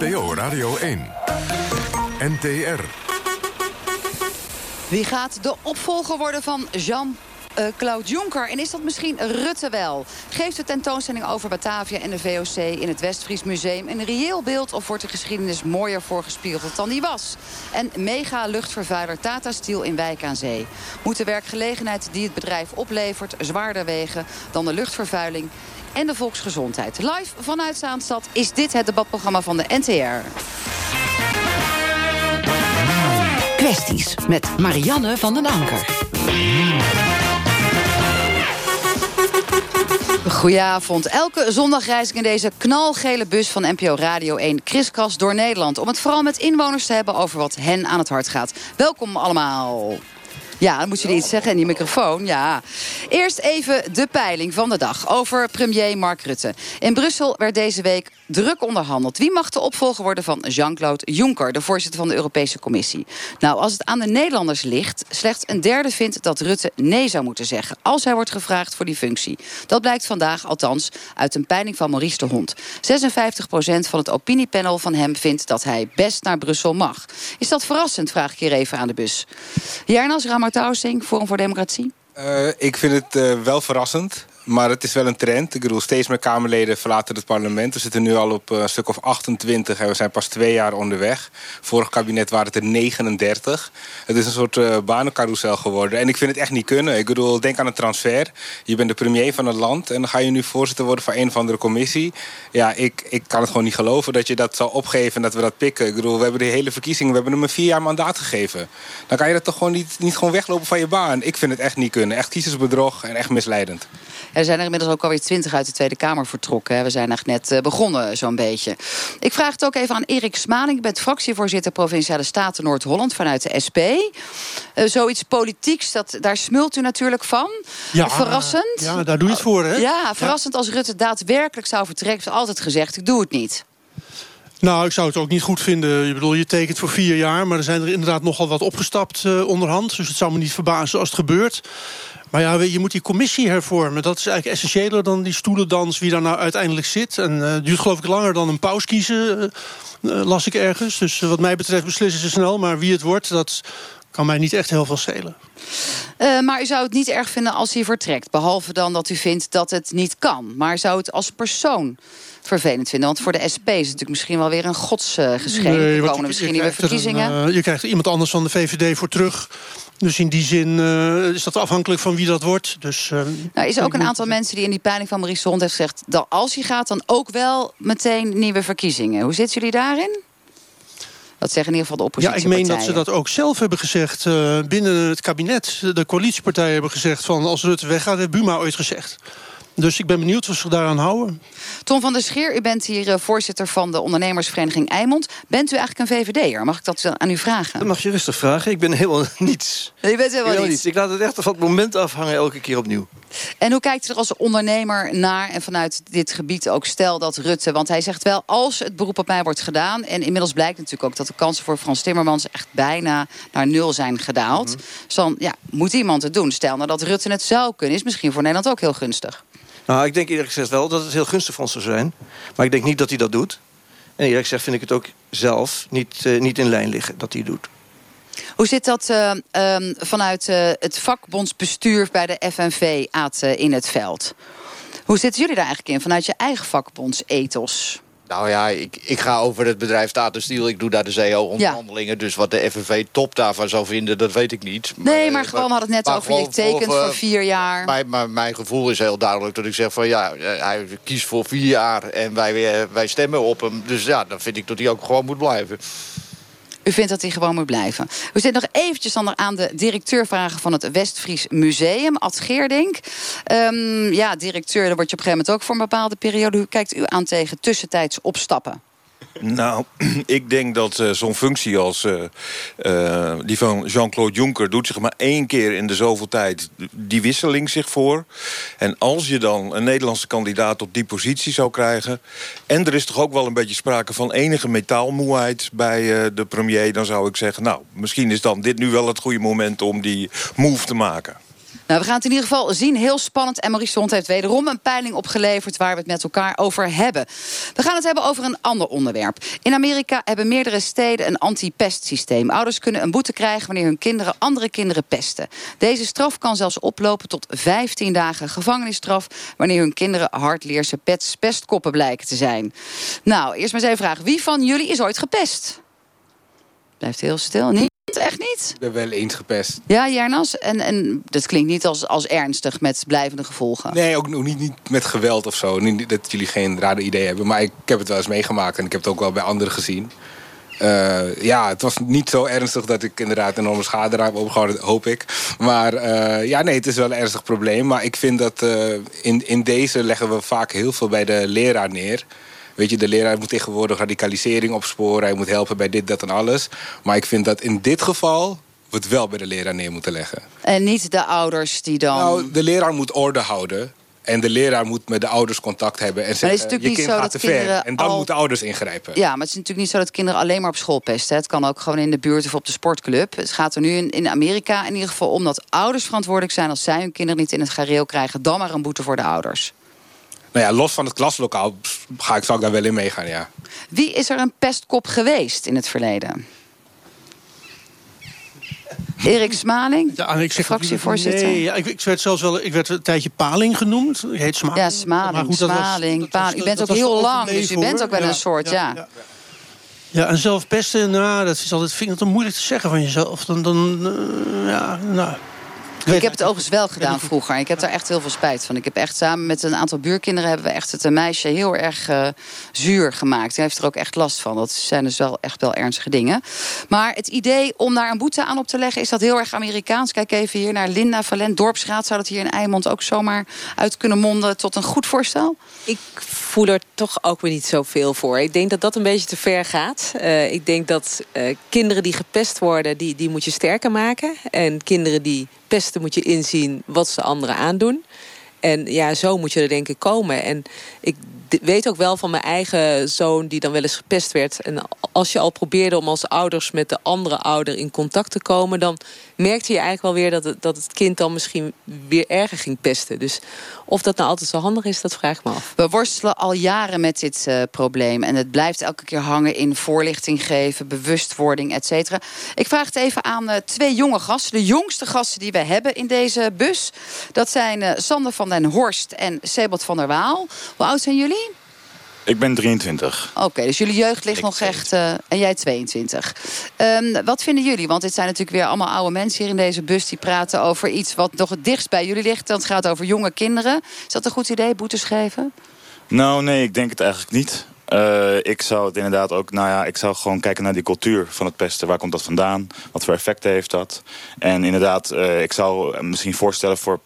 NPO Radio 1. NTR. Wie gaat de opvolger worden van Jean-Claude Juncker? En is dat misschien Rutte wel? Geeft de tentoonstelling over Batavia en de VOC in het Westfries Museum een reëel beeld, of wordt de geschiedenis mooier voorgespiegeld dan die was? En mega luchtvervuiler Tata Steel in Wijk aan Zee. Moet de werkgelegenheid die het bedrijf oplevert zwaarder wegen dan de luchtvervuiling en de volksgezondheid? Live vanuit Zaanstad is dit het debatprogramma van de NTR. Kwesties met Marianne van den Anker. Goedenavond. Elke zondag reis ik in deze knalgele bus van NPO Radio 1 kriskras door Nederland, om het vooral met inwoners te hebben over wat hen aan het hart gaat. Welkom allemaal. Ja, dan moeten jullie iets zeggen in die microfoon, ja. Eerst even de peiling van de dag over premier Mark Rutte. In Brussel werd deze week druk onderhandeld. Wie mag de opvolger worden van Jean-Claude Juncker, de voorzitter van de Europese Commissie? Nou, als het aan de Nederlanders ligt, slechts een derde vindt dat Rutte nee zou moeten zeggen als hij wordt gevraagd voor die functie. Dat blijkt vandaag althans uit een peiling van Maurice de Hond. 56% van het opiniepanel van hem vindt dat hij best naar Brussel mag. Is dat verrassend, vraag ik hier even aan de bus. Jernas Ramartausing, Forum voor Democratie. Ik vind het wel verrassend. Maar het is wel een trend. Ik bedoel, steeds meer Kamerleden verlaten het parlement. We zitten nu al op een stuk of 28 en we zijn pas 2 jaar onderweg. Vorig kabinet waren het er 39. Het is een soort banencarousel geworden. En ik vind het echt niet kunnen. Ik bedoel, denk aan een transfer. Je bent de premier van het land en dan ga je nu voorzitter worden van een of andere commissie. Ja, ik kan het gewoon niet geloven dat je dat zal opgeven en dat we dat pikken. Ik bedoel, we hebben de hele verkiezingen, we hebben hem een 4 jaar mandaat gegeven. Dan kan je dat toch gewoon niet gewoon weglopen van je baan. Ik vind het echt niet kunnen. Echt kiezersbedrog en echt misleidend. Er zijn er inmiddels ook alweer 20 uit de Tweede Kamer vertrokken. Hè. We zijn nog net begonnen, zo'n beetje. Ik vraag het ook even aan Erik Smaling. Ik ben fractievoorzitter Provinciale Staten Noord-Holland vanuit de SP. Zoiets politieks, daar smult u natuurlijk van. Ja, verrassend. Ja, daar doe je het voor, hè? Ja, verrassend als Rutte daadwerkelijk zou vertrekken. Heeft altijd gezegd, ik doe het niet. Nou, ik zou het ook niet goed vinden. Ik bedoel, je tekent voor 4 jaar, maar er zijn er inderdaad nogal wat opgestapt onderhand. Dus het zou me niet verbazen als het gebeurt. Maar ja, je moet die commissie hervormen. Dat is eigenlijk essentiëler dan die stoelendans, wie daar nou uiteindelijk zit. En duurt geloof ik langer dan een paus kiezen, las ik ergens. Dus wat mij betreft beslissen ze snel. Maar wie het wordt, dat kan mij niet echt heel veel schelen. Maar u zou het niet erg vinden als hij vertrekt. Behalve dan dat u vindt dat het niet kan. Maar zou het als persoon vervelend vinden? Want voor de SP is het natuurlijk misschien wel weer een godsgeschenk. Nee, er komen misschien nieuwe verkiezingen. Je krijgt iemand anders van de VVD voor terug. Dus in die zin is dat afhankelijk van wie dat wordt. Dus, nou, is er ook een aantal mensen die in die peiling van Maurice de Hond heeft gezegd dat als hij gaat, dan ook wel meteen nieuwe verkiezingen. Hoe zitten jullie daarin? Dat zeggen in ieder geval de oppositiepartijen. Ja, ik meen dat ze dat ook zelf hebben gezegd binnen het kabinet. De coalitiepartijen hebben gezegd van als Rutte weggaat, heeft Buma ooit gezegd. Dus ik ben benieuwd wat ze daaraan houden. Tom van der Scheer, u bent hier voorzitter van de ondernemersvereniging IJmond. Bent u eigenlijk een VVD'er? Mag ik dat aan u vragen? Dat mag je rustig vragen. Ik ben helemaal niets. Je bent helemaal niets. Ik laat het echt van het moment afhangen elke keer opnieuw. En hoe kijkt u er als ondernemer naar en vanuit dit gebied ook stel dat Rutte? Want hij zegt wel, als het beroep op mij wordt gedaan, en inmiddels blijkt natuurlijk ook dat de kansen voor Frans Timmermans echt bijna naar nul zijn gedaald. Mm-hmm. Dus dan moet iemand het doen. Stel nou dat Rutte het zou kunnen, is misschien voor Nederland ook heel gunstig. Nou, ik denk eerlijk gezegd wel dat het heel gunstig voor ons zou zijn. Maar ik denk niet dat hij dat doet. En eerlijk gezegd vind ik het ook zelf niet in lijn liggen dat hij doet. Hoe zit dat vanuit het vakbondsbestuur bij de FNV, Aad in het veld? Hoe zitten jullie daar eigenlijk in vanuit je eigen vakbondsethos? Nou ja, ik ga over het bedrijf Tata Steel. Ik doe daar de CEO-onderhandelingen. Ja. Dus wat de FNV top daarvan zou vinden, dat weet ik niet. Nee, maar gewoon had het net over je tekent voor 4 jaar. Mijn gevoel is heel duidelijk dat ik zeg van ja, hij kiest voor 4 jaar en wij stemmen op hem. Dus ja, dan vind ik dat hij ook gewoon moet blijven. U vindt dat hij gewoon moet blijven. We zitten nog eventjes dan aan de directeurvragen van het Westfries Museum, Ad Geerdink. Directeur, daar word je op een gegeven moment ook voor een bepaalde periode. Hoe kijkt u aan tegen tussentijds opstappen? Nou, ik denk dat zo'n functie als die van Jean-Claude Juncker doet zich maar 1 keer in de zoveel tijd die wisseling zich voor. En als je dan een Nederlandse kandidaat op die positie zou krijgen, en er is toch ook wel een beetje sprake van enige metaalmoeheid bij de premier, dan zou ik zeggen, nou, misschien is dan dit nu wel het goede moment om die move te maken. Nou, we gaan het in ieder geval zien. Heel spannend. En Maurice de Hond heeft wederom een peiling opgeleverd waar we het met elkaar over hebben. We gaan het hebben over een ander onderwerp. In Amerika hebben meerdere steden een anti-pestsysteem. Ouders kunnen een boete krijgen wanneer hun kinderen andere kinderen pesten. Deze straf kan zelfs oplopen tot 15 dagen gevangenisstraf wanneer hun kinderen hardleerse pestkoppen blijken te zijn. Nou, eerst maar eens even vragen. Wie van jullie is ooit gepest? Blijft heel stil. Niet? Echt niet? Ik ben wel eens gepest. Ja, Jernas? En dat klinkt niet als ernstig met blijvende gevolgen. Nee, ook niet met geweld of zo. Niet dat jullie geen rare idee hebben. Maar ik heb het wel eens meegemaakt en ik heb het ook wel bij anderen gezien. Ja, het was niet zo ernstig dat ik inderdaad een enorme schade heb opgehouden, hoop ik. Maar ja, nee, het is wel een ernstig probleem. Maar ik vind dat in deze leggen we vaak heel veel bij de leraar neer. Weet je, de leraar moet tegenwoordig radicalisering opsporen. Hij moet helpen bij dit, dat en alles. Maar ik vind dat in dit geval we het wel bij de leraar neer moeten leggen. En niet de ouders die dan... Nou, de leraar moet orde houden. En de leraar moet met de ouders contact hebben. En zeggen, je kind gaat te ver. En dan moeten ouders ingrijpen. Ja, maar het is natuurlijk niet zo dat kinderen alleen maar op school pesten. Het kan ook gewoon in de buurt of op de sportclub. Het gaat er nu in Amerika in ieder geval om dat ouders verantwoordelijk zijn als zij hun kinderen niet in het gareel krijgen. Dan maar een boete voor de ouders. Nou ja, los van het klaslokaal zou ik daar wel in meegaan, ja. Wie is er een pestkop geweest in het verleden? Erik Smaling, ja, ik zeg fractievoorzitter. Nee, ja, ik werd een tijdje Paling genoemd. Je heet Smaling. Ja, Smaling. Maar goed, Paling. U bent ook heel lang, dus u bent ook wel een soort, ja. Ja, en zelf pesten, nou, dat is altijd, vind ik dat moeilijk te zeggen van jezelf. Dan. Ik heb het overigens wel gedaan vroeger. Ik heb daar echt heel veel spijt van. Ik heb echt samen met een aantal buurkinderen hebben we echt het meisje heel erg zuur gemaakt. Hij heeft er ook echt last van. Dat zijn dus wel echt wel ernstige dingen. Maar het idee om daar een boete aan op te leggen is dat heel erg Amerikaans. Kijk even hier naar Linda Valent, dorpsraad. Zou dat hier in IJmond ook zomaar uit kunnen monden tot een goed voorstel? Ik voel er toch ook weer niet zoveel voor. Ik denk dat dat een beetje te ver gaat. Ik denk dat kinderen die gepest worden, die moet je sterker maken. En kinderen die pesten moet je inzien wat ze anderen aandoen. En ja, zo moet je er denk ik komen. En ik weet ook wel van mijn eigen zoon die dan wel eens gepest werd. En als je al probeerde om als ouders met de andere ouder in contact te komen, dan merkte je eigenlijk wel weer dat het kind dan misschien weer erger ging pesten. Dus of dat nou altijd zo handig is, dat vraag ik me af. We worstelen al jaren met dit probleem. En het blijft elke keer hangen in voorlichting geven, bewustwording, et cetera. Ik vraag het even aan twee jonge gasten. De jongste gasten die we hebben in deze bus. Dat zijn Sander van den Horst en Sebald van der Waal. Hoe oud zijn jullie? Ik ben 23. Oké, dus jullie jeugd ligt nog echt... en jij 22. Wat vinden jullie? Want dit zijn natuurlijk weer allemaal oude mensen hier in deze bus die praten over iets wat nog het dichtst bij jullie ligt. Dat gaat over jonge kinderen. Is dat een goed idee, boetes geven? Nou, nee, ik denk het eigenlijk niet. Ik zou het inderdaad ook... Nou ja, ik zou gewoon kijken naar die cultuur van het pesten. Waar komt dat vandaan? Wat voor effecten heeft dat? En inderdaad, ik zou misschien voorstellen voor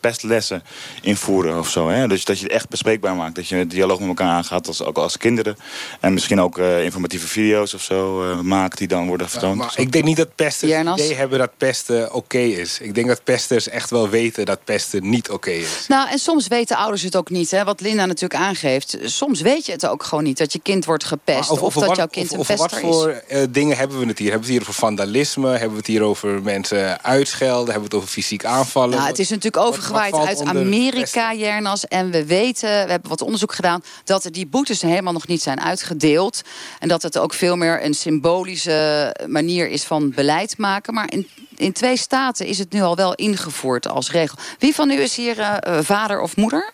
pestlessen invoeren of zo. Hè? Dus dat je het echt bespreekbaar maakt. Dat je een dialoog met elkaar aangaat, ook als kinderen. En misschien ook informatieve video's of zo maakt die dan worden vertoond. Ja, maar ik denk niet dat pesters het idee hebben dat pesten oké is. Ik denk dat pesters echt wel weten dat pesten niet oké is. Nou, en soms weten ouders het ook niet. Hè? Wat Linda natuurlijk aangeeft. Soms weet je het ook gewoon niet, dat je kind wordt gepest. Of dat jouw kind een pester is. Of wat voor dingen hebben we het hier? Hebben we het hier over vandalisme? Hebben we het hier over mensen uitschelden? Hebben we het over fysiek aanvallen? Nou, het is natuurlijk overgewaaid uit Amerika, Jernas. En we weten, we hebben wat onderzoek gedaan, dat die boetes helemaal nog niet zijn uitgedeeld. En dat het ook veel meer een symbolische manier is van beleid maken. Maar in 2 staten is het nu al wel ingevoerd als regel. Wie van u is hier vader of moeder?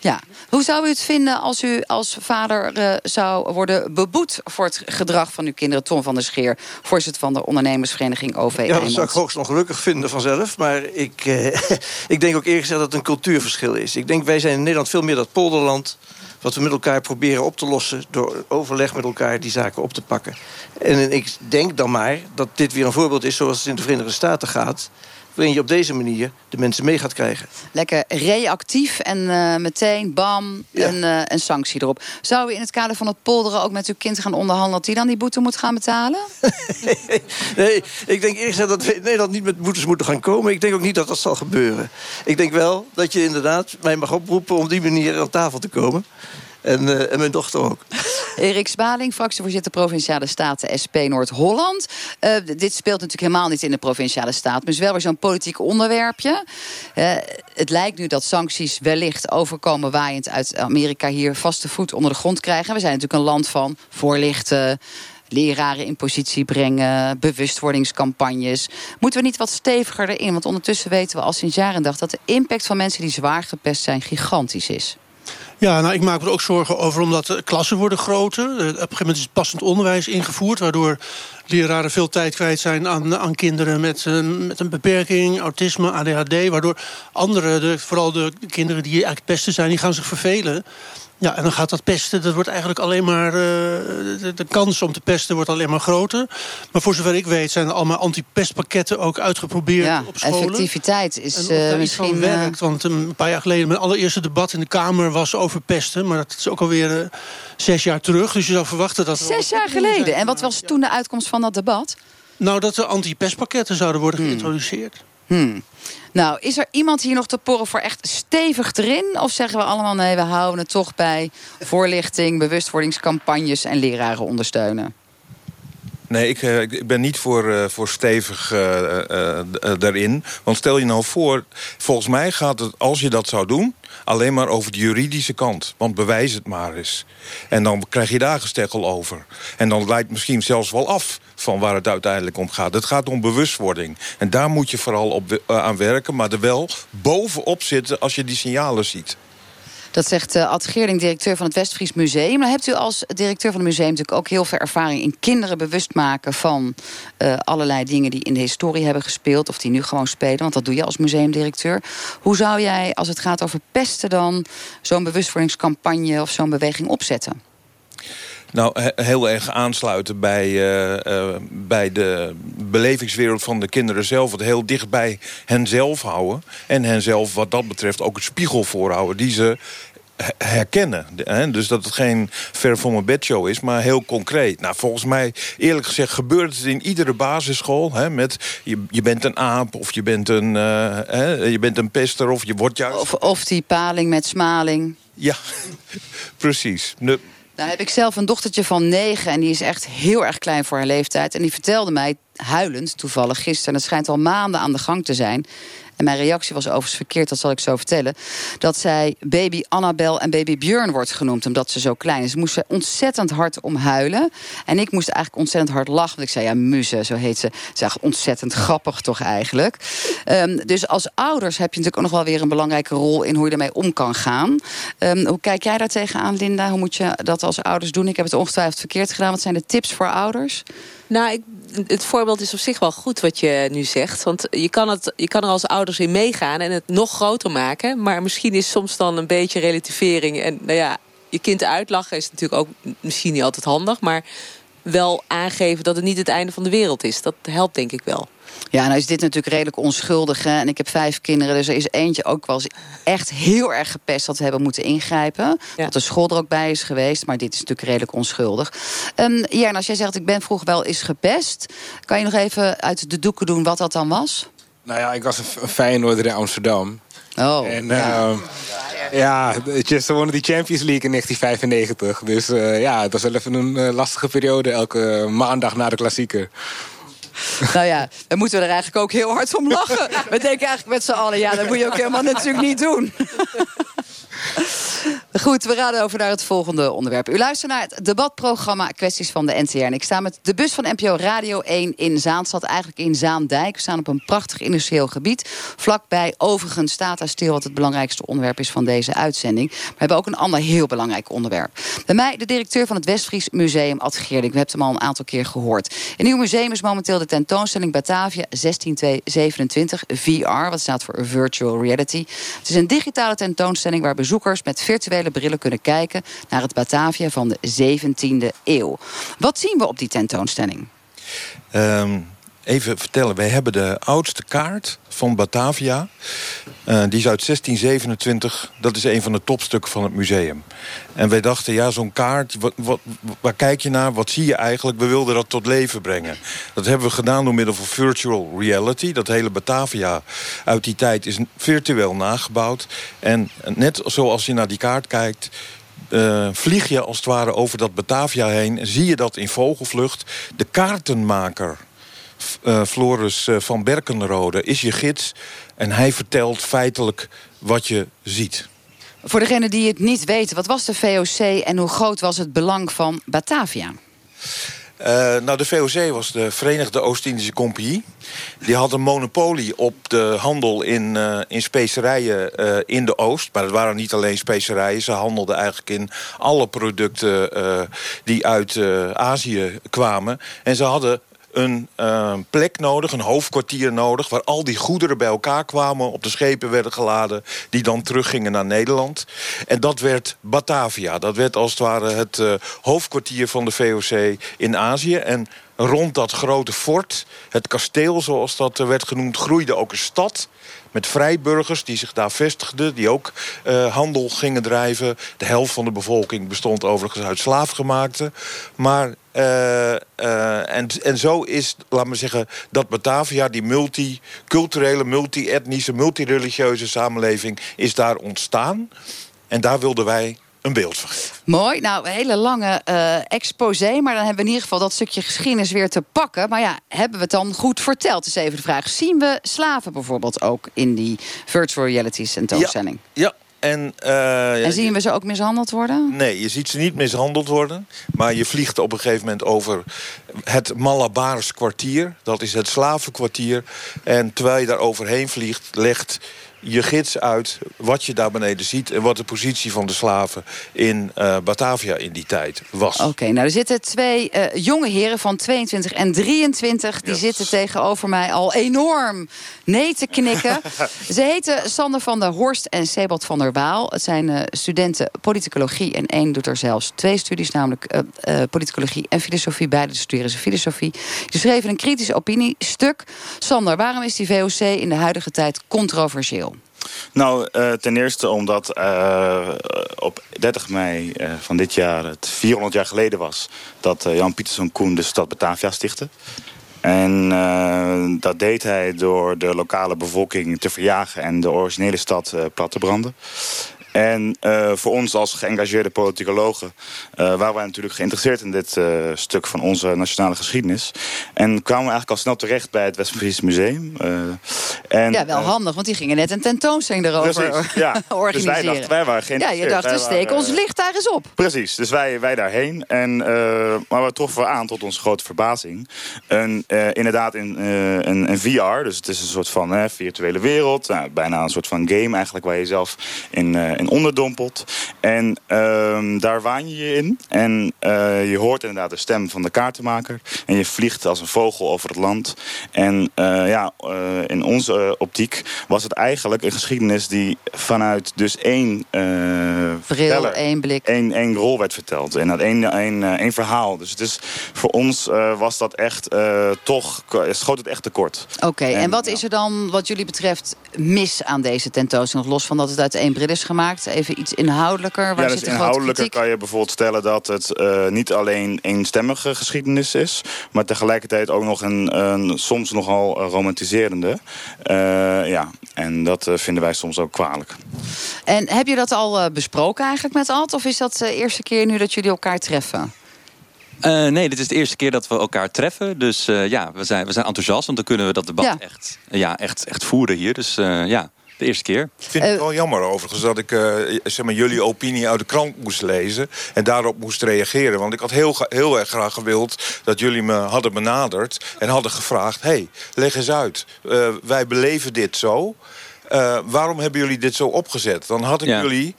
Ja. Hoe zou u het vinden als u als vader zou worden beboet voor het gedrag van uw kinderen? Tom van der Scheer, voorzitter van de ondernemersvereniging OV. Ja, dat zou ik hoogst ongelukkig vinden vanzelf. Maar ik denk ook eerlijk gezegd dat het een cultuurverschil is. Ik denk, wij zijn in Nederland veel meer dat polderland wat we met elkaar proberen op te lossen door overleg met elkaar die zaken op te pakken. En ik denk dan maar dat dit weer een voorbeeld is zoals het in de Verenigde Staten gaat, waarin je op deze manier de mensen mee gaat krijgen. Lekker reactief en meteen, bam, ja. Een sanctie erop. Zou u in het kader van het polderen ook met uw kind gaan onderhandelen dat hij dan die boete moet gaan betalen? Nee, ik denk eerst dat we in Nederland niet met boetes moeten gaan komen. Ik denk ook niet dat dat zal gebeuren. Ik denk wel dat je inderdaad mij mag oproepen om die manier aan tafel te komen. En mijn dochter ook. Erik Smaling, fractievoorzitter Provinciale Staten SP Noord-Holland. Dit speelt natuurlijk helemaal niet in de Provinciale Staat, maar is wel weer zo'n politiek onderwerpje. Het lijkt nu dat sancties wellicht overkomen waaiend uit Amerika hier vaste voet onder de grond krijgen. We zijn natuurlijk een land van voorlichten, leraren in positie brengen, bewustwordingscampagnes. Moeten we niet wat steviger erin? Want ondertussen weten we al sinds jaar en dag dat de impact van mensen die zwaar gepest zijn gigantisch is. Ja, nou, ik maak me er ook zorgen over omdat de klassen worden groter. Op een gegeven moment is het passend onderwijs ingevoerd, waardoor leraren veel tijd kwijt zijn aan kinderen met een beperking, autisme, ADHD. Waardoor anderen, vooral de kinderen die eigenlijk het beste zijn, die gaan zich vervelen. Ja, en dan gaat dat pesten, dat wordt eigenlijk alleen maar de kans om te pesten wordt alleen maar groter. Maar voor zover ik weet zijn er allemaal anti-pestpakketten ook uitgeprobeerd op scholen. Effectiviteit is misschien van werkt, want een paar jaar geleden mijn allereerste debat in de Kamer was over pesten, maar dat is ook alweer 6 jaar terug. Dus je zou verwachten dat 6 jaar geleden. Zijn. En wat was toen de uitkomst van dat debat? Nou, dat er anti-pestpakketten zouden worden geïntroduceerd. Nou, is er iemand hier nog te porren voor echt stevig erin? Of zeggen we allemaal nee, we houden het toch bij voorlichting, bewustwordingscampagnes en leraren ondersteunen? Nee, ik ben niet voor stevig daarin. Want stel je nou voor, volgens mij gaat het, als je dat zou doen, alleen maar over de juridische kant. Want bewijs het maar eens. En dan krijg je daar gestekkel over. En dan leidt misschien zelfs wel af van waar het uiteindelijk om gaat. Het gaat om bewustwording. En daar moet je vooral aan werken, maar er wel bovenop zitten als je die signalen ziet. Dat zegt Ad Geerdink, directeur van het Westfries Museum. Dan hebt u als directeur van het museum natuurlijk ook heel veel ervaring in kinderen bewust maken van allerlei dingen die in de historie hebben gespeeld of die nu gewoon spelen, want dat doe je als museumdirecteur. Hoe zou jij, als het gaat over pesten dan, zo'n bewustwordingscampagne of zo'n beweging opzetten? Nou, heel erg aansluiten bij de belevingswereld van de kinderen zelf. Het heel dicht bij henzelf houden. En henzelf wat dat betreft ook een spiegel voorhouden die ze herkennen. Dus dat het geen ver van mijn bedshow is, maar heel concreet. Nou, volgens mij, eerlijk gezegd, gebeurt het in iedere basisschool. Hè, met je bent een aap, of je bent een pester, of je wordt juist. Of die paling met Smaling. Ja, precies. Nou heb ik zelf een dochtertje van 9 en die is echt heel erg klein voor haar leeftijd. En die vertelde mij, huilend toevallig gisteren, en het schijnt al maanden aan de gang te zijn. En mijn reactie was overigens verkeerd, dat zal ik zo vertellen. Dat zij baby Annabel en baby Björn wordt genoemd, omdat ze zo klein is. Moest ze ontzettend hard om huilen. En ik moest eigenlijk ontzettend hard lachen. Want ik zei, ja, Muze, zo heet ze. Ze is echt ontzettend grappig toch eigenlijk. Dus als ouders heb je natuurlijk ook nog wel weer een belangrijke rol in hoe je ermee om kan gaan. Hoe kijk jij daar tegenaan, Linda? Hoe moet je dat als ouders doen? Ik heb het ongetwijfeld verkeerd gedaan. Wat zijn de tips voor ouders? Nou, het voorbeeld is op zich wel goed wat je nu zegt. Want je kan er als ouders in meegaan en het nog groter maken. Maar misschien is soms dan een beetje relativering. En nou ja, je kind uitlachen is natuurlijk ook misschien niet altijd handig. Maar wel aangeven dat het niet het einde van de wereld is. Dat helpt denk ik wel. Ja, nou is dit natuurlijk redelijk onschuldig. Hè? En ik heb 5 kinderen, dus er is eentje ook wel eens echt heel erg gepest dat we hebben moeten ingrijpen. Ja. Dat de school er ook bij is geweest, maar dit is natuurlijk redelijk onschuldig. Ja, en als jij zegt, ik ben vroeger wel eens gepest, kan je nog even uit de doeken doen wat dat dan was? Nou ja, ik was een Feyenoorder in Amsterdam. Oh, en, ja. Ja, ze wonnen die Champions League in 1995. Dus ja, het was wel even een lastige periode elke maandag na de klassieker. Nou ja, dan moeten we er eigenlijk ook heel hard om lachen. We denken eigenlijk met z'n allen, ja, dat moet je ook helemaal natuurlijk niet doen. Goed, we raden over naar het volgende onderwerp. U luistert naar het debatprogramma Kwesties van de NTR. En ik sta met de bus van NPO Radio 1 in Zaanstad, eigenlijk in Zaandijk. We staan op een prachtig industrieel gebied. Vlakbij overigens Tata Steel, wat het belangrijkste onderwerp is van deze uitzending. Maar we hebben ook een ander heel belangrijk onderwerp. Bij mij de directeur van het Westfries Museum, Ad Geerdink. We hebben hem al een aantal keer gehoord. In uw museum is momenteel de tentoonstelling Batavia 16227 VR. Wat staat voor Virtual Reality. Het is een digitale tentoonstelling waar bezoekers met virtuele brillen kunnen kijken naar het Batavia van de 17e eeuw. Wat zien we op die tentoonstelling? Even vertellen, wij hebben de oudste kaart van Batavia. Die is uit 1627. Dat is een van de topstukken van het museum. En wij dachten, ja, zo'n kaart, waar kijk je naar? Wat zie je eigenlijk? We wilden dat tot leven brengen. Dat hebben we gedaan door middel van virtual reality. Dat hele Batavia uit die tijd is virtueel nagebouwd. En net zoals je naar die kaart kijkt, vlieg je als het ware over dat Batavia heen en zie je dat in vogelvlucht. De kaartenmaker Floris van Berckenrode is je gids en hij vertelt feitelijk wat je ziet. Voor degenen die het niet weten, wat was de VOC en hoe groot was het belang van Batavia? Nou, de VOC was de Verenigde Oost-Indische Compagnie. Die had een monopolie op de handel in specerijen in de Oost. Maar het waren niet alleen specerijen. Ze handelden eigenlijk in alle producten die uit Azië kwamen. En ze hadden een plek nodig, een hoofdkwartier nodig, waar al die goederen bij elkaar kwamen, op de schepen werden geladen, die dan teruggingen naar Nederland. En dat werd Batavia. Dat werd als het ware het hoofdkwartier van de VOC in Azië. En rond dat grote fort, het kasteel zoals dat werd genoemd, groeide ook een stad met vrijburgers die zich daar vestigden, die ook handel gingen drijven. De helft van de bevolking bestond overigens uit slaafgemaakten. Maar en zo is, laat maar zeggen, dat Batavia, die multiculturele, multi-etnische, multireligieuze samenleving, is daar ontstaan. En daar wilden wij een beeld van geven. Mooi, nou, een hele lange exposé, maar dan hebben we in ieder geval dat stukje geschiedenis weer te pakken. Maar ja, hebben we het dan goed verteld? Is even de vraag. Zien we slaven bijvoorbeeld ook in die virtual realities tentoonstelling? Ja. En zien we ze ook mishandeld worden? Nee, je ziet ze niet mishandeld worden. Maar je vliegt op een gegeven moment over het Malabaars kwartier. Dat is het slavenkwartier. En terwijl je daar overheen vliegt, legt je gids uit wat je daar beneden ziet en wat de positie van de slaven in Batavia in die tijd was. Oké, nou, er zitten twee jonge heren van 22 en 23... die zitten tegenover mij al enorm nee te knikken. Ze heten Sander van der Horst en Sebald van der Waal. Het zijn studenten politicologie en één doet er zelfs twee studies, namelijk politicologie en filosofie. Beide studeren ze filosofie. Ze schreven een kritisch opiniestuk. Sander, waarom is die VOC in de huidige tijd controversieel? Nou, ten eerste omdat op 30 mei van dit jaar het 400 jaar geleden was dat Jan Pieterszoon Coen de stad Batavia stichtte. En dat deed hij door de lokale bevolking te verjagen en de originele stad plat te branden. En voor ons als geëngageerde politicologen waren wij natuurlijk geïnteresseerd in dit stuk van onze nationale geschiedenis. En kwamen we eigenlijk al snel terecht bij het Westfries Museum. Wel handig, want die gingen net een tentoonstelling erover organiseren. Dus wij dachten, wij waren geïnteresseerd. Ja, je dacht, we steken ons licht daar eens op. Precies, dus wij daarheen. Maar wat troffen we aan, tot onze grote verbazing, Inderdaad in VR, dus het is een soort van virtuele wereld. Nou, bijna een soort van game eigenlijk, waar je zelf in onderdompelt. En daar waan je je in. En je hoort inderdaad de stem van de kaartenmaker. En je vliegt als een vogel over het land. En in onze optiek was het eigenlijk een geschiedenis die vanuit dus één verteller, één blik, één rol werd verteld. En dat één verhaal. Dus het is, voor ons was dat echt schoot het echt tekort. Oké, en wat is er dan wat jullie betreft mis aan deze tentoonstelling? Los van dat het uit één bril is gemaakt, even iets inhoudelijker. Waar zit de inhoudelijker kan je bijvoorbeeld stellen dat het niet alleen eenstemmige geschiedenis is, maar tegelijkertijd ook nog een soms nogal romantiserende. En dat vinden wij soms ook kwalijk. En heb je dat al besproken eigenlijk met Ad? Of is dat de eerste keer nu dat jullie elkaar treffen? Nee, dit is de eerste keer dat we elkaar treffen. Dus we zijn enthousiast, want dan kunnen we dat debat echt voeren hier. Dus de eerste keer. Ik vind het wel jammer overigens dat ik jullie opinie uit de krant moest lezen en daarop moest reageren. Want ik had heel erg graag gewild dat jullie me hadden benaderd en hadden gevraagd, hey, leg eens uit. Wij beleven dit zo. Waarom hebben jullie dit zo opgezet? Dan had ik jullie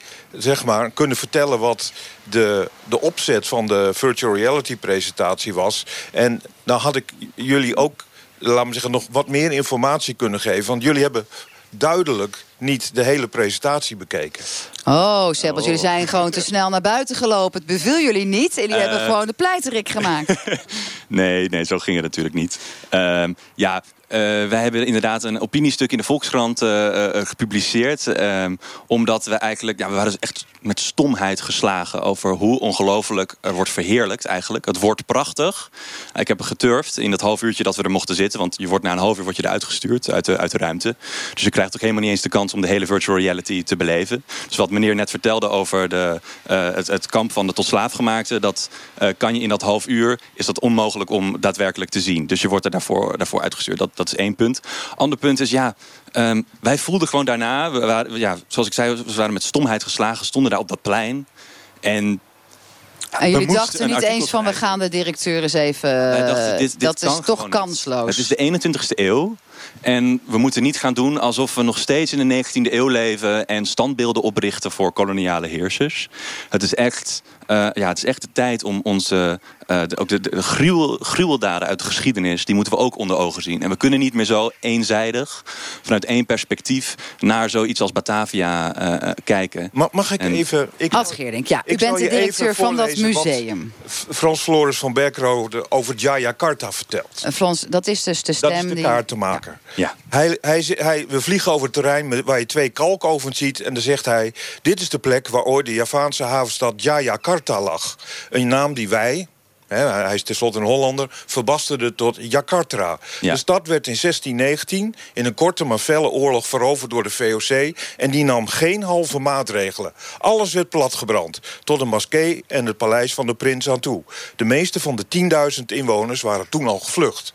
kunnen vertellen wat de opzet van de virtual reality presentatie was. En dan had ik jullie ook, laten we zeggen, nog wat meer informatie kunnen geven. Want jullie hebben duidelijk niet de hele presentatie bekeken. Oh, Sebald, jullie zijn gewoon te snel naar buiten gelopen. Het beviel jullie niet en jullie hebben gewoon de pleiterik gemaakt. Nee, zo ging het natuurlijk niet. Wij hebben inderdaad een opiniestuk in de Volkskrant gepubliceerd. Omdat we eigenlijk... Ja, we waren dus echt met stomheid geslagen over hoe ongelooflijk er wordt verheerlijkt eigenlijk. Het wordt prachtig. Ik heb geturfd in dat half uurtje dat we er mochten zitten. Want je wordt na een half uur word je eruit gestuurd uit de ruimte. Dus je krijgt ook helemaal niet eens de kans om de hele virtual reality te beleven. Dus wat meneer net vertelde over het kamp van de tot slaafgemaakten, dat kan je in dat half uur, is dat onmogelijk om daadwerkelijk te zien. Dus je wordt er daarvoor uitgestuurd. Dat is één punt. Ander punt is, ja, wij voelden gewoon daarna, zoals ik zei, we waren met stomheid geslagen, stonden daar op dat plein. En jullie dachten niet eens van, we gaan de directeur eens even... Dachten, dit is toch kansloos. Het is de 21ste eeuw. En we moeten niet gaan doen alsof we nog steeds in de 19e eeuw leven en standbeelden oprichten voor koloniale heersers. Het is echt de tijd om onze gruweldaden uit de geschiedenis, die moeten we ook onder ogen zien. En we kunnen niet meer zo eenzijdig, vanuit één perspectief, naar zoiets als Batavia kijken. Mag ik even... Ad Geerdink, ja. U bent de directeur van dat museum. Frans Floris van Berckenrode over Jayakarta vertelt. Frans, dat is dus de stem die... Dat is de kaartenmaker. Ja. We vliegen over het terrein waar je twee kalkovens ziet en dan zegt hij, dit is de plek waar ooit de Javaanse havenstad Jayakarta lag. Een naam die wij... hij is tenslotte een Hollander, verbasterde tot Jakarta. Ja. De stad werd in 1619 in een korte maar felle oorlog veroverd door de VOC... en die nam geen halve maatregelen. Alles werd platgebrand, tot een moskee en het paleis van de prins aan toe. De meeste van de 10.000 inwoners waren toen al gevlucht.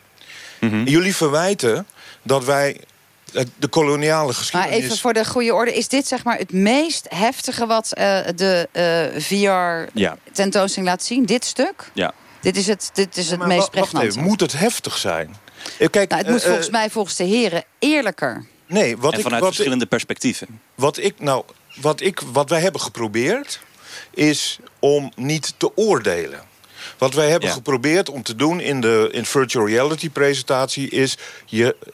Mm-hmm. Jullie verwijten dat wij... de koloniale geschiedenis... Maar even voor de goede orde, is dit zeg maar het meest heftige wat de VR-tentoonstelling laat zien? Dit stuk? Ja. Dit is het meest pregnant. Moet het heftig zijn? Kijk, het moet volgens mij, volgens de heren, eerlijker. Nee, verschillende perspectieven. Wat wij hebben geprobeerd, is om niet te oordelen. Wat wij hebben geprobeerd om te doen in virtual reality presentatie is,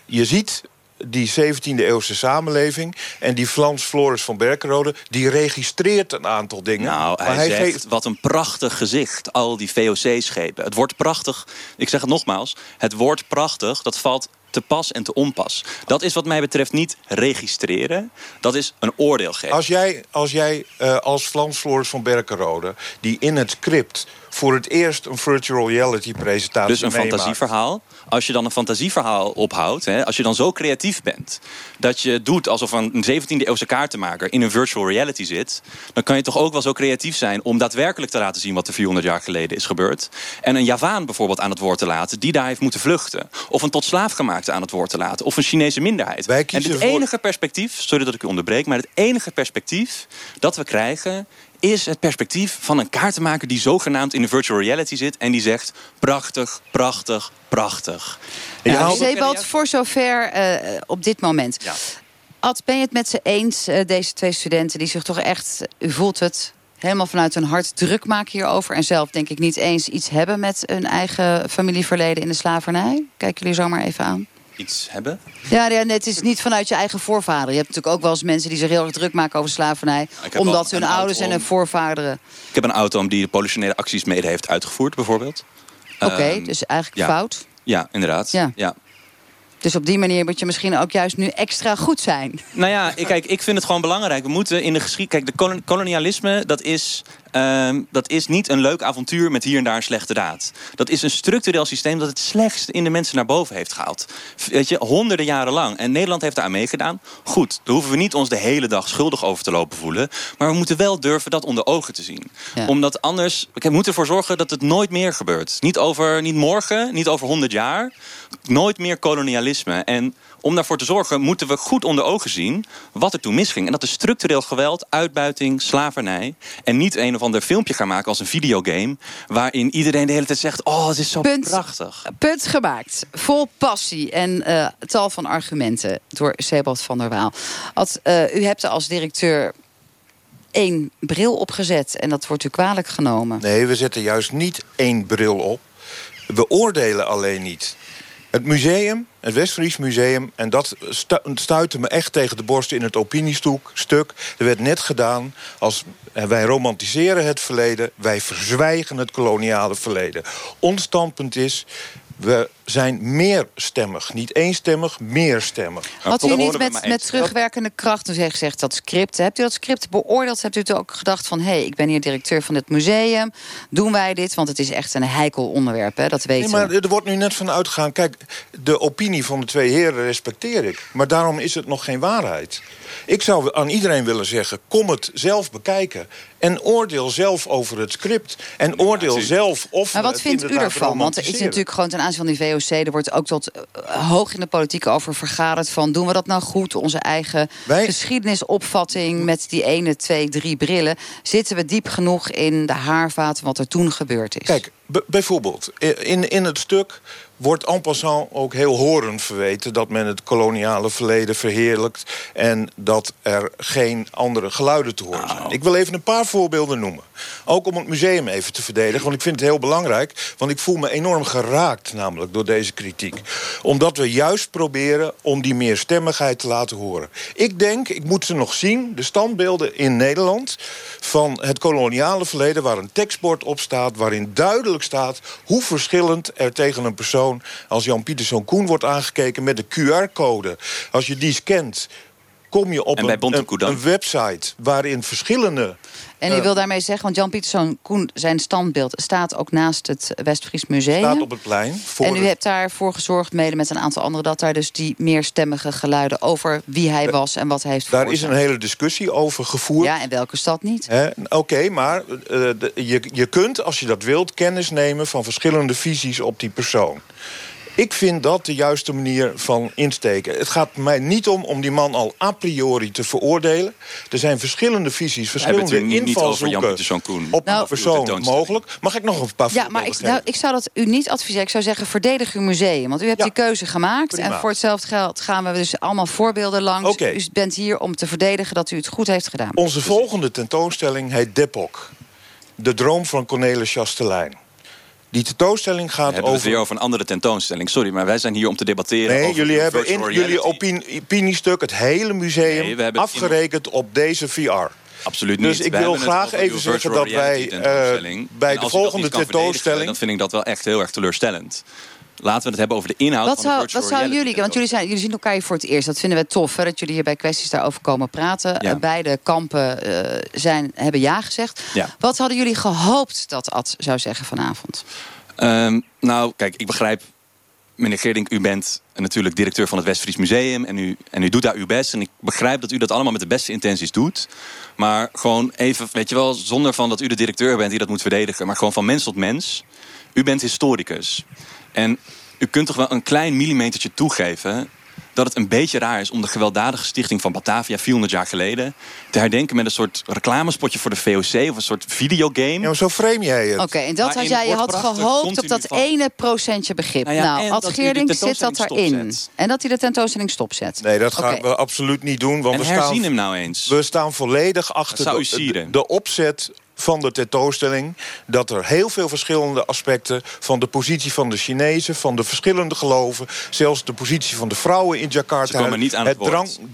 je ziet die 17e-eeuwse samenleving. En die Frans Floris van Berckenrode, die registreert een aantal dingen. Nou, hij zegt, wat een prachtig gezicht, al die VOC-schepen. Het wordt prachtig, ik zeg het nogmaals, het wordt prachtig, dat valt te pas en te onpas. Dat is wat mij betreft niet registreren. Dat is een oordeel geven. Als Frans Floris van Berckenrode, die in het script voor het eerst een virtual reality presentatie dus een meemaakt, fantasieverhaal. Als je dan een fantasieverhaal ophoudt, als je dan zo creatief bent dat je doet alsof een 17e-eeuwse kaartenmaker in een virtual reality zit, dan kan je toch ook wel zo creatief zijn om daadwerkelijk te laten zien wat er 400 jaar geleden is gebeurd. En een Javaan bijvoorbeeld aan het woord te laten die daar heeft moeten vluchten. Of een tot slaafgemaakte aan het woord te laten. Of een Chinese minderheid. En het enige perspectief, sorry dat ik u onderbreek, maar het enige perspectief dat we krijgen is het perspectief van een kaartenmaker die zogenaamd in de virtual reality zit en die zegt, prachtig, prachtig, prachtig. Sebald, voor zover op dit moment. Ja. Ad, ben je het met ze eens, deze twee studenten die zich toch echt, u voelt het, helemaal vanuit hun hart druk maken hierover en zelf denk ik niet eens iets hebben met hun eigen familieverleden in de slavernij? Kijken jullie zo maar even aan. Iets hebben? Ja, het is niet vanuit je eigen voorvader. Je hebt natuurlijk ook wel eens mensen die zich heel erg druk maken over slavernij, omdat hun ouders en hun voorvaderen... Ik heb een oud-oom die de politionele acties mede heeft uitgevoerd, bijvoorbeeld. Oké, dus eigenlijk fout. Ja, inderdaad. Ja. Dus op die manier moet je misschien ook juist nu extra goed zijn. Nou ja, kijk, ik vind het gewoon belangrijk. We moeten in de geschiedenis... Kijk, de kolonialisme, dat is niet een leuk avontuur met hier en daar een slechte daad. Dat is een structureel systeem dat het slechtst in de mensen naar boven heeft gehaald. Weet je, honderden jaren lang. En Nederland heeft daar aan meegedaan. Goed, daar hoeven we niet ons de hele dag schuldig over te lopen voelen. Maar we moeten wel durven dat onder ogen te zien. Ja. Omdat anders... We moeten ervoor zorgen dat het nooit meer gebeurt. Niet morgen, niet over 100 jaar. Nooit meer kolonialisme. En om daarvoor te zorgen moeten we goed onder ogen zien wat er toen misging. En dat is structureel geweld, uitbuiting, slavernij. En niet een of ander filmpje gaan maken als een videogame waarin iedereen de hele tijd zegt, oh, het is zo prachtig. Punt gemaakt. Vol passie en tal van argumenten door Sebald van der Waal. U hebt als directeur één bril opgezet en dat wordt u kwalijk genomen. Nee, we zetten juist niet één bril op. We oordelen alleen niet. Het museum, het Westfries Museum, en dat stuitte me echt tegen de borst in het opiniestuk. Er werd net gedaan als wij romantiseren het verleden, wij verzwijgen het koloniale verleden. Ons standpunt is, We zijn meerstemmig. Niet eenstemmig, meerstemmig. Had u niet met terugwerkende kracht, dus hij gezegd dat script. Hebt u dat script beoordeeld? Hebt u het ook gedacht van, hé, ik ben hier directeur van het museum. Doen wij dit? Want het is echt een heikel onderwerp, hè? Dat weten we. Nee, maar er wordt nu net van uitgegaan. Kijk, de opinie van de twee heren respecteer ik. Maar daarom is het nog geen waarheid. Ik zou aan iedereen willen zeggen, kom het zelf bekijken. En oordeel zelf over het script. En oordeel zelf of... Maar wat vindt u ervan? Want het is natuurlijk gewoon ten aanzien van die VOC... er wordt ook tot hoog in de politiek over vergaderd van... doen we dat nou goed? Onze eigen geschiedenisopvatting met die 1, 2, 3 brillen. Zitten we diep genoeg in de haarvaten wat er toen gebeurd is? Kijk, bijvoorbeeld, in het stuk... wordt en passant ook heel horend verweten... dat men het koloniale verleden verheerlijkt... en dat er geen andere geluiden te horen zijn. Ik wil even een paar voorbeelden noemen. Ook om het museum even te verdedigen, want ik vind het heel belangrijk... want ik voel me enorm geraakt namelijk door deze kritiek. Omdat we juist proberen om die meerstemmigheid te laten horen. Ik denk, ik moet ze nog zien, de standbeelden in Nederland... van het koloniale verleden waar een tekstbord op staat... waarin duidelijk staat hoe verschillend er tegen een persoon... als Jan Pieterszoon Coen wordt aangekeken met de QR-code. Als je die scant, kom je op een website waarin verschillende... En u wil daarmee zeggen, want Jan Pieterszoon Coen, zijn standbeeld... staat ook naast het Westfries Museum. Staat op het plein. En u hebt daarvoor gezorgd, mede met een aantal anderen... dat daar dus die meerstemmige geluiden over wie hij was en wat hij heeft veroorzaakt. Daar is een hele discussie over gevoerd. Ja, en welke stad niet. Oké, maar je kunt, als je dat wilt, kennis nemen... van verschillende visies op die persoon. Ik vind dat de juiste manier van insteken. Het gaat mij niet om die man al a priori te veroordelen. Er zijn verschillende visies, verschillende invalshoeken op een persoon mogelijk. Mag ik nog een paar voorbeelden geven? Ja, maar ik zou dat u niet adviseren. Ik zou zeggen, verdedig uw museum. Want u hebt die keuze gemaakt. Prima. En voor hetzelfde geld gaan we dus allemaal voorbeelden langs. Okay. U bent hier om te verdedigen dat u het goed heeft gedaan. Onze volgende tentoonstelling heet Depok. De droom van Cornelis Chastelein. Die tentoonstelling gaat over... We hebben het weer over een andere tentoonstelling. Sorry, maar wij zijn hier om te debatteren over... Nee, jullie hebben in jullie opiniestuk het hele museum afgerekend op deze VR. Absoluut niet. Dus ik wil graag even zeggen dat wij bij de volgende tentoonstelling... Dan vind ik dat wel echt heel erg teleurstellend. Laten we het hebben over de inhoud van de virtual reality. Want jullie zien elkaar hier voor het eerst. Dat vinden we tof, hè, dat jullie hier bij Kwesties daarover komen praten. Ja. Beide kampen hebben ja gezegd. Ja. Wat hadden jullie gehoopt dat Ad zou zeggen vanavond? Kijk, ik begrijp... Meneer Geerdink, u bent natuurlijk directeur van het Westfries Museum... en u doet daar uw best. En ik begrijp dat u dat allemaal met de beste intenties doet. Maar gewoon even, weet je wel... zonder van dat u de directeur bent die dat moet verdedigen... maar gewoon van mens tot mens. U bent historicus... En u kunt toch wel een klein millimetertje toegeven... dat het een beetje raar is om de gewelddadige stichting van Batavia... 400 jaar geleden te herdenken met een soort reclamespotje voor de VOC... of een soort videogame. Ja, maar zo frame jij het. Oké, en dat had jij, je had gehoopt op dat ene procentje begrip. Ad Geerdink zit dat daarin. En dat hij de tentoonstelling stopzet. Nee, dat gaan we absoluut niet doen. Want herzien hem nou eens. We staan volledig achter de opzet... van de tentoonstelling, dat er heel veel verschillende aspecten... van de positie van de Chinezen, van de verschillende geloven... zelfs de positie van de vrouwen in Jakarta... het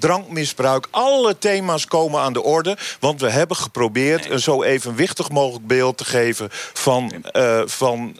drankmisbruik, alle thema's komen aan de orde... want we hebben geprobeerd een zo evenwichtig mogelijk beeld te geven... van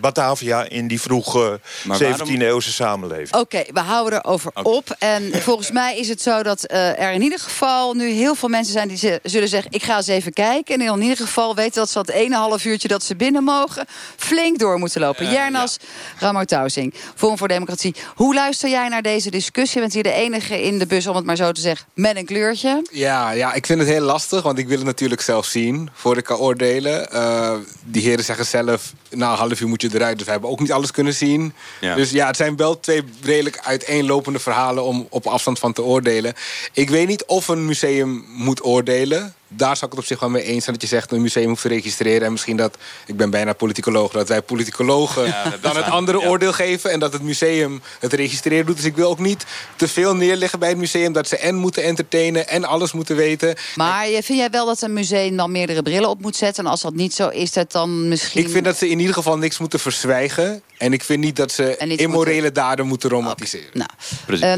Batavia in die vroege 17e-eeuwse samenleving. Oké, we houden erover op. En volgens mij is het zo dat er in ieder geval nu heel veel mensen zijn... die zullen zeggen, ik ga eens even kijken... en in ieder geval weten dat ze dat 1,5 uurtje dat ze binnen mogen... flink door moeten lopen. Jernas, Ramotausing, Forum voor Democratie. Hoe luister jij naar deze discussie? Je bent hier de enige in de bus, om het maar zo te zeggen, met een kleurtje. Ja, ik vind het heel lastig, want ik wil het natuurlijk zelf zien... voor ik kan oordelen. Die heren zeggen zelf, na een half uur moet je eruit... dus we hebben ook niet alles kunnen zien. Ja. Dus ja, het zijn wel twee redelijk uiteenlopende verhalen... om op afstand van te oordelen. Ik weet niet of een museum moet oordelen... Daar zou ik het op zich wel mee eens zijn dat je zegt... een museum hoeft te registreren. En misschien dat, ik ben bijna politicoloog... dat wij politicologen dan het andere oordeel geven... en dat het museum het registreren doet. Dus ik wil ook niet te veel neerleggen bij het museum... dat ze en moeten entertainen en alles moeten weten. Maar vind jij wel dat een museum dan meerdere brillen op moet zetten? En als dat niet zo is, dat dan misschien... Ik vind dat ze in ieder geval niks moeten verzwijgen... En ik vind niet dat ze immorele daden moeten romantiseren.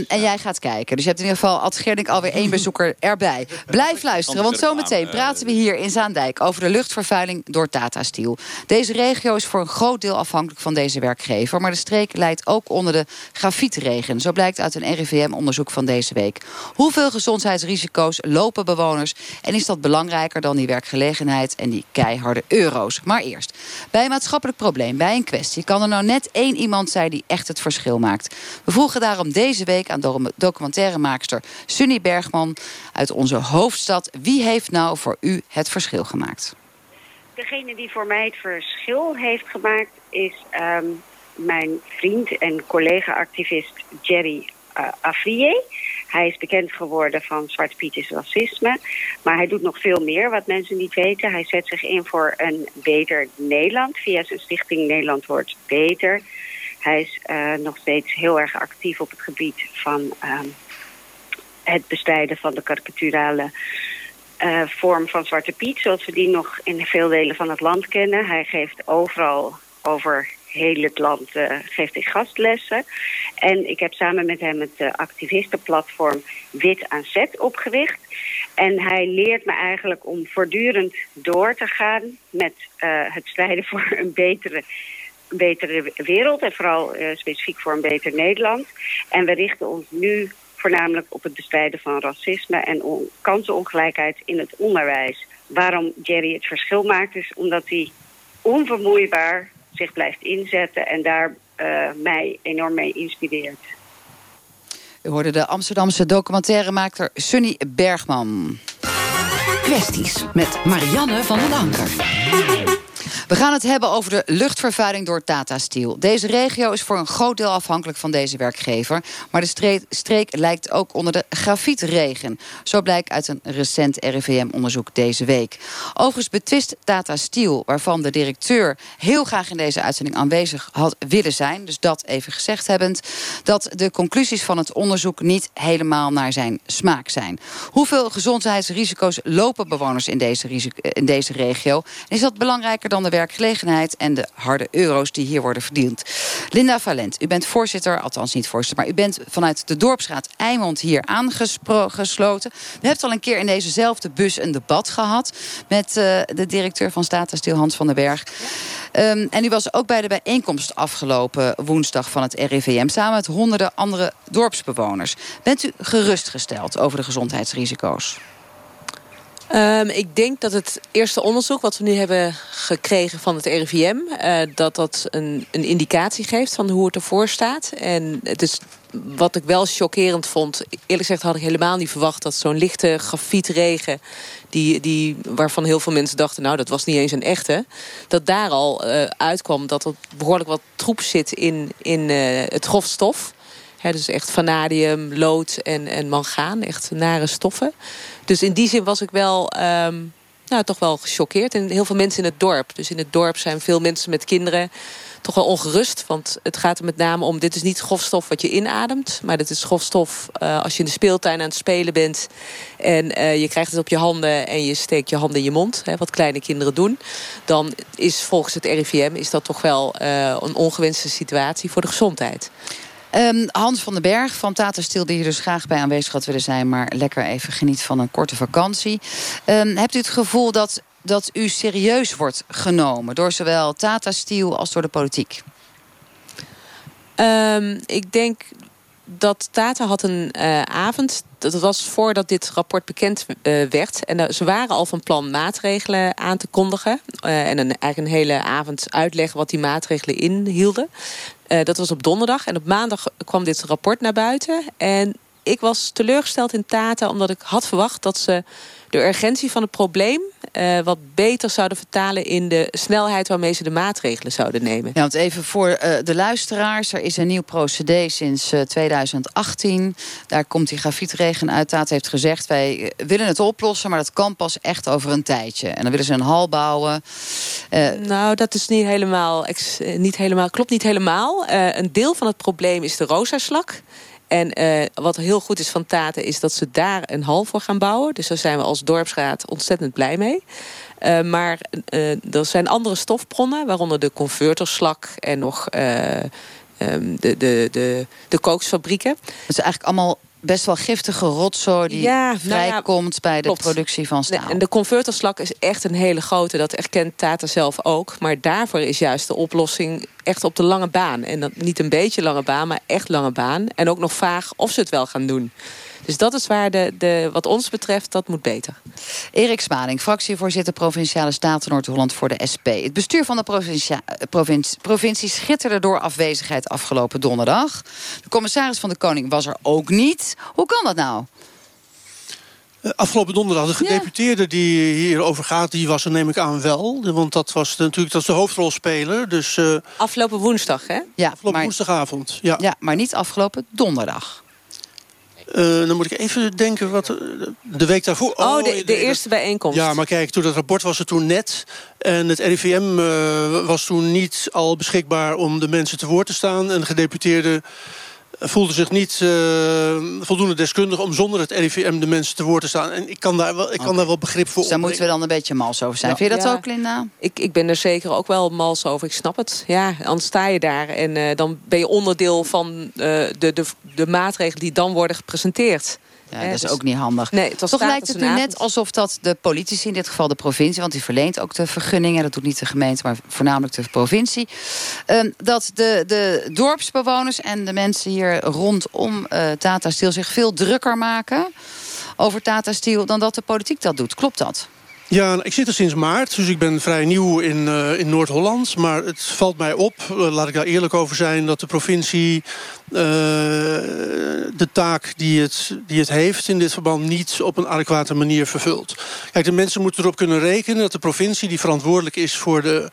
En jij gaat kijken. Dus je hebt in ieder geval Ad Geerdink alweer 1 bezoeker erbij. Blijf luisteren, want zometeen... Zometeen praten we hier in Zaandijk over de luchtvervuiling door Tata Steel. Deze regio is voor een groot deel afhankelijk van deze werkgever, maar de streek leidt ook onder de grafietregen. Zo blijkt uit een RIVM-onderzoek van deze week. Hoeveel gezondheidsrisico's lopen bewoners? En is dat belangrijker dan die werkgelegenheid en die keiharde euro's? Maar eerst, bij een maatschappelijk probleem, bij een kwestie, kan er nou net één iemand zijn die echt het verschil maakt. We vroegen daarom deze week aan documentairemaakster Sunny Bergman uit onze hoofdstad: wie heeft nou voor u het verschil gemaakt? Degene die voor mij het verschil heeft gemaakt is mijn vriend en collega-activist Jerry Afrié. Hij is bekend geworden van Zwarte Piet is racisme. Maar hij doet nog veel meer wat mensen niet weten. Hij zet zich in voor een beter Nederland via zijn stichting Nederland wordt beter. Hij is nog steeds heel erg actief op het gebied van het bestrijden van de karikaturale vorm van Zwarte Piet, zoals we die nog in veel delen van het land kennen. Hij geeft overal over heel het land geeft hij gastlessen. En ik heb samen met hem het activistenplatform Wit aan Zee opgericht. En hij leert me eigenlijk om voortdurend door te gaan met het strijden voor een betere wereld. En vooral specifiek voor een beter Nederland. En we richten ons nu voornamelijk op het bestrijden van racisme en kansenongelijkheid in het onderwijs. Waarom Jerry het verschil maakt is omdat hij onvermoeibaar zich blijft inzetten en daar mij enorm mee inspireert. U hoorde de Amsterdamse documentairemaker Sunny Bergman. Kwesties met Marianne van den Anker. We gaan het hebben over de luchtvervuiling door Tata Steel. Deze regio is voor een groot deel afhankelijk van deze werkgever, maar de streek lijkt ook onder de grafietregen. Zo blijkt uit een recent RIVM-onderzoek deze week. Overigens betwist Tata Steel, waarvan de directeur heel graag in deze uitzending aanwezig had willen zijn, dus dat even gezegd hebbend, dat de conclusies van het onderzoek niet helemaal naar zijn smaak zijn. Hoeveel gezondheidsrisico's lopen bewoners in deze regio? En is dat belangrijker dan de werkgelegenheid en de harde euro's die hier worden verdiend? Linda Valent, u bent voorzitter, althans niet voorzitter, maar u bent vanuit de dorpsraad IJmond hier aangesloten. We hebben al een keer in dezezelfde bus een debat gehad met de directeur van Tata Steel, Hans van den Berg. Ja. En u was ook bij de bijeenkomst afgelopen woensdag van het RIVM, samen met honderden andere dorpsbewoners. Bent u gerustgesteld over de gezondheidsrisico's? Ik denk dat het eerste onderzoek wat we nu hebben gekregen van het RIVM, dat een indicatie geeft van hoe het ervoor staat. En het is, wat ik wel chockerend vond, eerlijk gezegd had ik helemaal niet verwacht dat zo'n lichte grafietregen, waarvan heel veel mensen dachten, nou dat was niet eens een echte, dat daar al uitkwam dat er behoorlijk wat troep zit in het grofstof. He, dus echt vanadium, lood en mangaan. Echt nare stoffen. Dus in die zin was ik wel toch wel gechoqueerd. En heel veel mensen in het dorp. Dus in het dorp zijn veel mensen met kinderen toch wel ongerust. Want het gaat er met name om, dit is niet grofstof wat je inademt. Maar dit is grofstof als je in de speeltuin aan het spelen bent. En je krijgt het op je handen en je steekt je handen in je mond. Hè, wat kleine kinderen doen. Dan is volgens het RIVM is dat toch wel een ongewenste situatie voor de gezondheid. Hans van den Berg van Tata Steel, die hier dus graag bij aanwezig had willen zijn, maar lekker even geniet van een korte vakantie. Hebt u het gevoel dat u serieus wordt genomen door zowel Tata Steel als door de politiek? Ik denk dat Tata had een avond. Dat was voordat dit rapport bekend werd. En ze waren al van plan maatregelen aan te kondigen. En eigenlijk een hele avond uitleggen wat die maatregelen inhielden. Dat was op donderdag. En op maandag kwam dit rapport naar buiten. En ik was teleurgesteld in Tata, omdat ik had verwacht dat ze de urgentie van het probleem wat beter zouden vertalen in de snelheid waarmee ze de maatregelen zouden nemen. Ja, want even voor de luisteraars, er is een nieuw procedé sinds 2018. Daar komt die grafietregen uit. Tata heeft gezegd, wij willen het oplossen, maar dat kan pas echt over een tijdje. En dan willen ze een hal bouwen. Dat is niet helemaal, klopt niet helemaal. Een deel van het probleem is de rosaslak. En wat heel goed is van Tata is dat ze daar een hal voor gaan bouwen. Dus daar zijn we als dorpsraad ontzettend blij mee. Maar er zijn andere stofbronnen, waaronder de converterslak en nog de kooksfabrieken. Dat is eigenlijk allemaal best wel giftige rotzooi die vrijkomt bij de productie van staal. En de converterslak is echt een hele grote. Dat erkent Tata zelf ook. Maar daarvoor is juist de oplossing echt op de lange baan. En dan niet een beetje lange baan, maar echt lange baan. En ook nog vaag of ze het wel gaan doen. Dus dat is waar wat ons betreft, dat moet beter. Erik Smaling, fractievoorzitter Provinciale Staten Noord-Holland voor de SP. Het bestuur van de provincie schitterde door afwezigheid afgelopen donderdag. De commissaris van de Koning was er ook niet. Hoe kan dat nou? Afgelopen donderdag, de gedeputeerde die hierover gaat, die was er neem ik aan wel. Want dat was natuurlijk de hoofdrolspeler. Dus, afgelopen woensdag, hè? Ja, woensdagavond. Ja. Ja, maar niet afgelopen donderdag. Dan moet ik even denken wat de week daarvoor... De eerste bijeenkomst. Ja, maar kijk, toen dat rapport was er toen net. En het RIVM was toen niet al beschikbaar om de mensen te woord te staan. En de gedeputeerde voelde zich niet voldoende deskundig om zonder het RIVM de mensen te woord te staan. En ik kan daar wel, begrip voor. Dus daar moeten we dan een beetje mals over zijn. Ja. Vind je dat ook, Linda? Ik ben er zeker ook wel mals over. Ik snap het. Ja, anders sta je daar. En dan ben je onderdeel van de maatregelen die dan worden gepresenteerd. Ja, dat is ook niet handig. Nee, toch lijkt het nu net alsof dat de politici, in dit geval de provincie... want die verleent ook de vergunningen, dat doet niet de gemeente... maar voornamelijk de provincie... dat de dorpsbewoners en de mensen hier rondom Tata Steel... zich veel drukker maken over Tata Steel... dan dat de politiek dat doet. Klopt dat? Ja, ik zit er sinds maart, dus ik ben vrij nieuw in Noord-Holland. Maar het valt mij op, laat ik daar eerlijk over zijn... dat de provincie de taak die het heeft in dit verband... niet op een adequate manier vervult. Kijk, de mensen moeten erop kunnen rekenen dat de provincie... die verantwoordelijk is voor de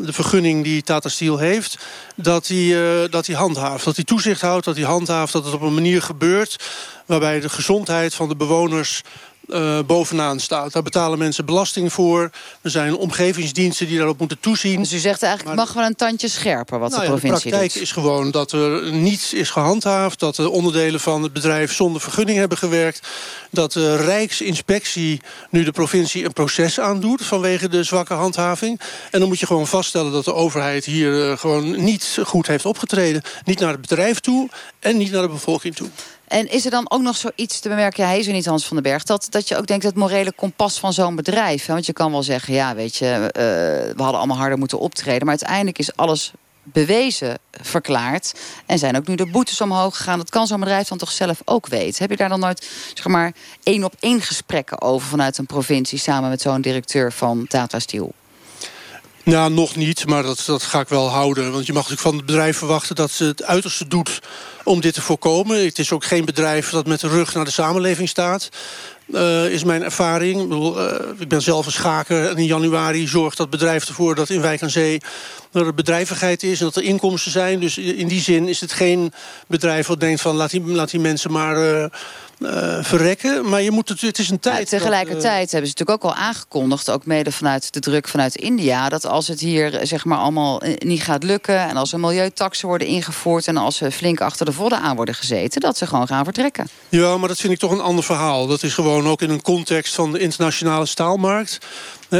vergunning die Tata Steel heeft... dat die handhaaft, dat die toezicht houdt, dat die handhaaft... dat het op een manier gebeurt waarbij de gezondheid van de bewoners... bovenaan staat. Daar betalen mensen belasting voor. Er zijn omgevingsdiensten die daarop moeten toezien. Dus u zegt eigenlijk, het mag wel een tandje scherper wat de provincie doet. De praktijk is gewoon dat er niets is gehandhaafd... dat de onderdelen van het bedrijf zonder vergunning hebben gewerkt... dat de Rijksinspectie nu de provincie een proces aandoet... vanwege de zwakke handhaving. En dan moet je gewoon vaststellen dat de overheid hier gewoon niet goed heeft opgetreden. Niet naar het bedrijf toe en niet naar de bevolking toe. En is er dan ook nog zoiets te bemerken, ja, hij is er niet, Hans van den Berg... dat je ook denkt het morele kompas van zo'n bedrijf... Hè? Want je kan wel zeggen, ja, weet je, we hadden allemaal harder moeten optreden... maar uiteindelijk is alles bewezen verklaard... en zijn ook nu de boetes omhoog gegaan. Dat kan zo'n bedrijf dan toch zelf ook weten. Heb je daar dan nooit, zeg maar, 1-op-1 gesprekken over... vanuit een provincie samen met zo'n directeur van Tata Steel? Nou, nog niet, maar dat ga ik wel houden. Want je mag natuurlijk van het bedrijf verwachten dat ze het uiterste doet om dit te voorkomen. Het is ook geen bedrijf dat met de rug naar de samenleving staat, is mijn ervaring. Ik ben zelf een schaker en in januari zorgt dat bedrijf ervoor dat in Wijk aan Zee er bedrijvigheid is en dat er inkomsten zijn. Dus in die zin is het geen bedrijf wat denkt van laat die mensen maar... verrekken, maar je moet het is een tijd... Ja, tegelijkertijd hebben ze natuurlijk ook al aangekondigd... ook mede vanuit de druk vanuit India... dat als het hier, zeg maar, allemaal niet gaat lukken... en als er milieutaxen worden ingevoerd... en als ze flink achter de vodden aan worden gezeten... dat ze gewoon gaan vertrekken. Ja, maar dat vind ik toch een ander verhaal. Dat is gewoon ook in een context van de internationale staalmarkt...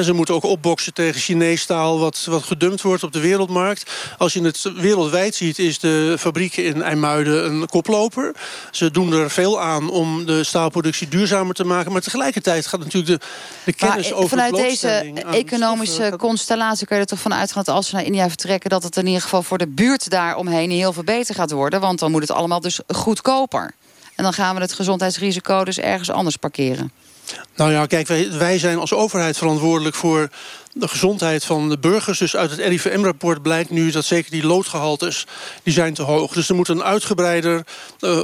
Ze moeten ook opboksen tegen Chinees staal wat gedumpt wordt op de wereldmarkt. Als je het wereldwijd ziet is de fabriek in IJmuiden een koploper. Ze doen er veel aan om de staalproductie duurzamer te maken. Maar tegelijkertijd gaat natuurlijk de kennis over vanuit deze economische constellatie kun je er toch van uitgaan... dat als ze naar India vertrekken... dat het in ieder geval voor de buurt daar omheen heel veel beter gaat worden. Want dan moet het allemaal dus goedkoper. En dan gaan we het gezondheidsrisico dus ergens anders parkeren. Nou ja, kijk, wij zijn als overheid verantwoordelijk voor de gezondheid van de burgers. Dus uit het RIVM-rapport blijkt nu dat zeker die loodgehaltes, die zijn te hoog. Dus er moet een uitgebreider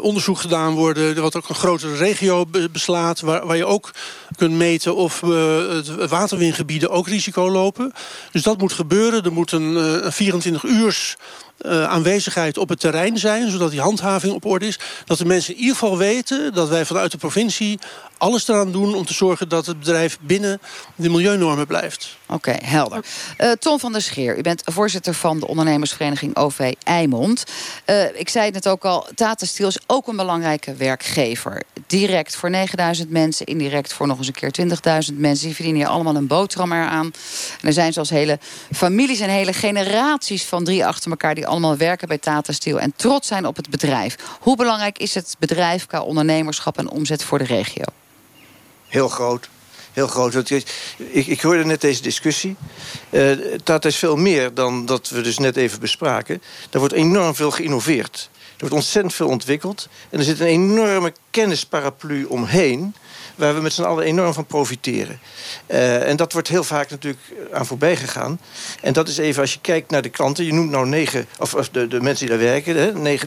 onderzoek gedaan worden, wat ook een grotere regio beslaat, waar je ook kunt meten of waterwingebieden ook risico lopen. Dus dat moet gebeuren. Er moet een 24-uurs... aanwezigheid op het terrein zijn, zodat die handhaving op orde is. Dat de mensen in ieder geval weten dat wij vanuit de provincie alles eraan doen om te zorgen dat het bedrijf binnen de milieunormen blijft. Oké, helder. Tom van der Scheer, u bent voorzitter van de ondernemersvereniging OV IJmond. Ik zei het net ook al, Tata Steel is ook een belangrijke werkgever. Direct voor 9.000 mensen, indirect voor nog eens een keer 20.000 mensen. Die verdienen hier allemaal een boterham eraan. En er zijn zelfs hele families en hele generaties van 3 achter elkaar die allemaal werken bij Tata Steel en trots zijn op het bedrijf. Hoe belangrijk is het bedrijf qua ondernemerschap en omzet voor de regio? Heel groot. Heel groot. Ik hoorde net deze discussie. Tata is veel meer dan dat we dus net even bespraken. Er wordt enorm veel geïnnoveerd. Er wordt ontzettend veel ontwikkeld. En er zit een enorme kennisparaplu omheen, waar we met z'n allen enorm van profiteren. En dat wordt heel vaak natuurlijk aan voorbij gegaan. En dat is even, als je kijkt naar de klanten, je noemt nou 9, of de mensen die daar werken, hè,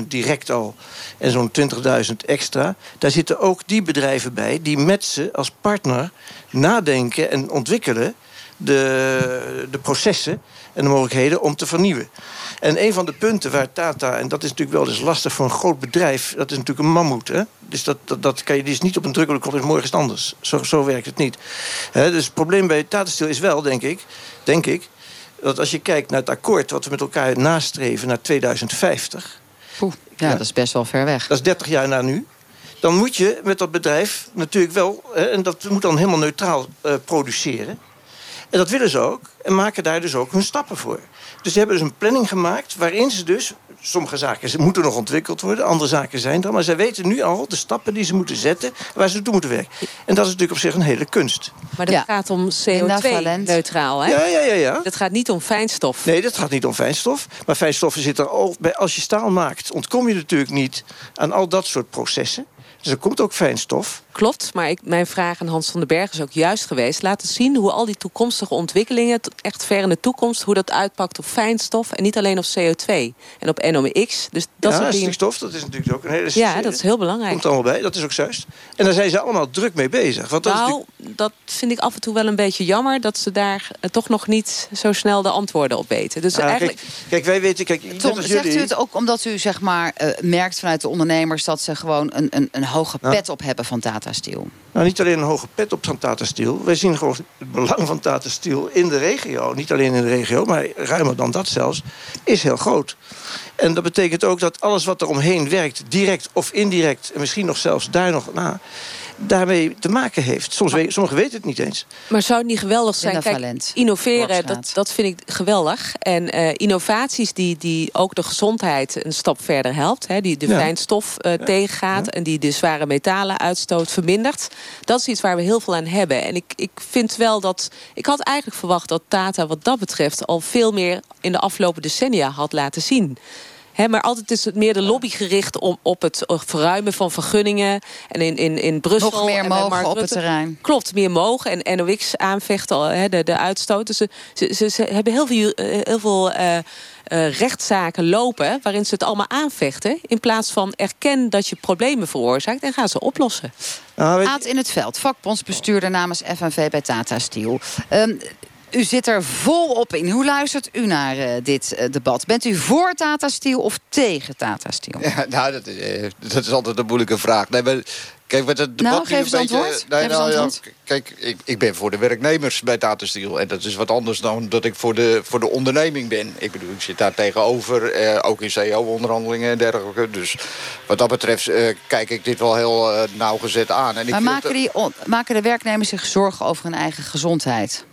9.000 direct al, en zo'n 20.000 extra. Daar zitten ook die bedrijven bij die met ze als partner nadenken en ontwikkelen de processen en de mogelijkheden om te vernieuwen. En een van de punten waar Tata, en dat is natuurlijk wel eens lastig voor een groot bedrijf, dat is natuurlijk een mammoet. Hè? Dus dat kan je dus niet op een drukke knop, morgen is het anders. Zo werkt het niet. Dus het probleem bij Tata Steel is wel, denk ik, dat als je kijkt naar het akkoord wat we met elkaar nastreven naar 2050... Ja, dat is best wel ver weg. Dat is 30 jaar na nu. Dan moet je met dat bedrijf natuurlijk wel, en dat moet dan helemaal neutraal produceren. En dat willen ze ook. En maken daar dus ook hun stappen voor. Dus ze hebben dus een planning gemaakt waarin ze dus, sommige zaken moeten nog ontwikkeld worden, andere zaken zijn er, maar zij weten nu al de stappen die ze moeten zetten, waar ze naartoe moeten werken. En dat is natuurlijk op zich een hele kunst. Maar dat gaat om CO2-neutraal, hè? Ja. Dat gaat niet om fijnstof. Nee, dat gaat niet om fijnstof. Maar fijnstoffen zitten er al bij. Als je staal maakt, ontkom je natuurlijk niet aan al dat soort processen. Dus er komt ook fijnstof. Klopt, maar mijn vraag aan Hans van den Berg is ook juist geweest. Laten zien hoe al die toekomstige ontwikkelingen, echt ver in de toekomst, hoe dat uitpakt op fijnstof en niet alleen op CO2 en op NOx. Dus dat stikstof, dat is natuurlijk ook een hele... Ja, dat is heel belangrijk. Komt allemaal bij, dat is ook juist. En daar zijn ze allemaal druk mee bezig. Want dat dat vind ik af en toe wel een beetje jammer, dat ze daar toch nog niet zo snel de antwoorden op weten. Dus eigenlijk... Kijk, wij weten... Tom, zegt u het ook omdat u zeg maar merkt vanuit de ondernemers dat ze gewoon een hoge pet op hebben van Tata Steel? Nou, niet alleen een hoge pet op van Tata Steel. Wij zien gewoon het belang van Tata Steel in de regio. Niet alleen in de regio, maar ruimer dan dat zelfs. Is heel groot. En dat betekent ook dat alles wat er omheen werkt, direct of indirect, en misschien nog zelfs daar nog na, daarmee te maken heeft. Sommigen weten het niet eens. Maar zou het niet geweldig zijn? Kijk, innoveren, dat vind ik geweldig. En innovaties die ook de gezondheid een stap verder helpt. Hè, die de fijnstof tegengaat en die de zware metalen uitstoot vermindert. Dat is iets waar we heel veel aan hebben. En ik vind wel dat... Ik had eigenlijk verwacht dat Tata wat dat betreft al veel meer in de afgelopen decennia had laten zien. He, maar altijd is het meer de lobby gericht op het verruimen van vergunningen. En in Brussel. Nog meer mogen op het terrein. Klopt, meer mogen. En NOx aanvechten, de uitstoot. Dus ze hebben heel veel rechtszaken lopen waarin ze het allemaal aanvechten, in plaats van erken dat je problemen veroorzaakt en gaan ze oplossen. Aad in het veld, vakbondsbestuurder namens FNV bij Tata Steel. U zit er volop in. Hoe luistert u naar dit debat? Bent u voor Tata Steel of tegen Tata Steel? Ja, nou, dat is altijd een moeilijke vraag. Nee, maar, kijk, met het debat geef eens antwoord. Kijk, ik ben voor de werknemers bij Tata Steel. En dat is wat anders dan dat ik voor de onderneming ben. Ik bedoel, ik zit daar tegenover. Ook in CEO-onderhandelingen en dergelijke. Dus wat dat betreft kijk ik dit wel heel nauwgezet aan. En maar maken de werknemers zich zorgen over hun eigen gezondheid?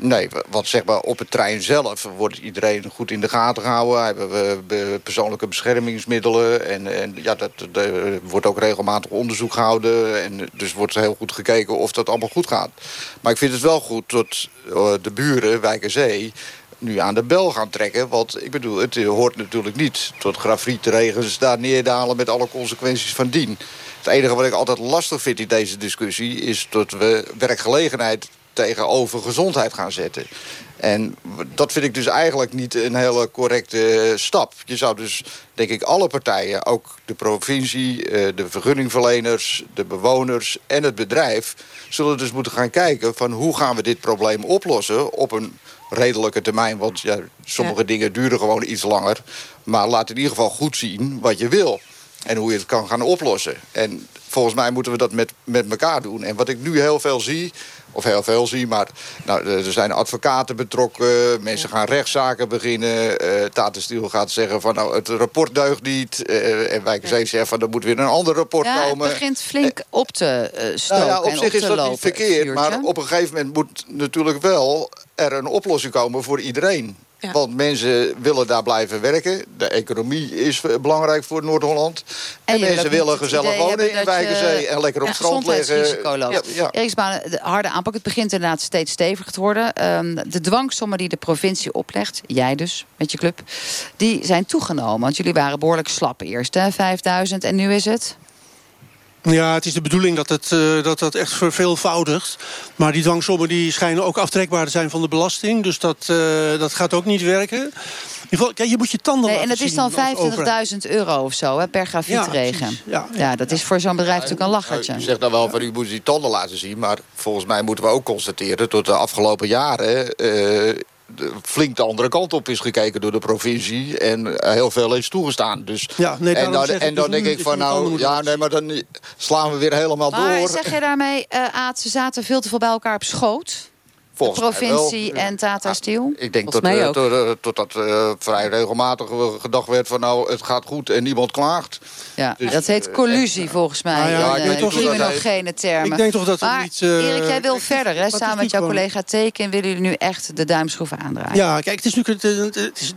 Nee, want zeg maar op het trein zelf wordt iedereen goed in de gaten gehouden. Hebben we persoonlijke beschermingsmiddelen. En wordt ook regelmatig onderzoek gehouden. En dus wordt heel goed gekeken of dat allemaal goed gaat. Maar ik vind het wel goed dat de buren, Wijk aan Zee, nu aan de bel gaan trekken. Want ik bedoel, het hoort natuurlijk niet tot grafietregens daar neerdalen met alle consequenties van dien. Het enige wat ik altijd lastig vind in deze discussie is dat we werkgelegenheid tegenover gezondheid gaan zetten. En dat vind ik dus eigenlijk niet een hele correcte stap. Je zou dus, denk ik, alle partijen, ook de provincie, de vergunningverleners, de bewoners en het bedrijf, zullen dus moeten gaan kijken van hoe gaan we dit probleem oplossen op een redelijke termijn. Want sommige dingen duren gewoon iets langer. Maar laat in ieder geval goed zien wat je wil. En hoe je het kan gaan oplossen. En volgens mij moeten we dat met elkaar doen. En wat ik nu heel veel zie, maar er zijn advocaten betrokken. Mensen gaan rechtszaken beginnen. Tata Steel gaat zeggen van het rapport deugt niet. En Wijk aan Zee zegt van er moet weer een ander rapport komen. Het begint flink op te stoken. Op zich is dat niet verkeerd. Maar op een gegeven moment moet natuurlijk wel er een oplossing komen voor iedereen. Ja. Want mensen willen daar blijven werken. De economie is belangrijk voor Noord-Holland. En mensen willen gezellig wonen in Wijk aan Zee en lekker op het strand liggen. Erik Smaling, de harde aanpak. Het begint inderdaad steeds steviger te worden. De dwangsommen die de provincie oplegt, jij dus, met je club, die zijn toegenomen. Want jullie waren behoorlijk slap eerst, hè? 5.000 en nu is het... Ja, het is de bedoeling dat echt verveelvoudigt. Maar die dwangsommen die schijnen ook aftrekbaar te zijn van de belasting. Dus dat gaat ook niet werken. Ja, je moet je tanden laten zien. En dat is dan €25.000 of zo, hè, per gravitregen. Ja, dat is voor zo'n bedrijf natuurlijk een lachertje. U zegt dan wel van u moet die tanden laten zien. Maar volgens mij moeten we ook constateren tot de afgelopen jaren... flink de andere kant op is gekeken door de provincie. En heel veel is toegestaan. Dus dan denk ik van maar dan slaan we weer helemaal door. Maar zeg je daarmee, Aad, ze zaten veel te veel bij elkaar op schoot? Volgens de provincie en Tata Steel? Ik denk dat vrij regelmatig gedacht werd van het gaat goed en niemand klaagt. Ja, dus, dat heet collusie volgens mij. Criminogene termen. Ik denk toch dat we niet... Erik, jij wil verder, hè? Samen met jouw collega Teken willen jullie nu echt de duimschroeven aandraaien. Ja, kijk,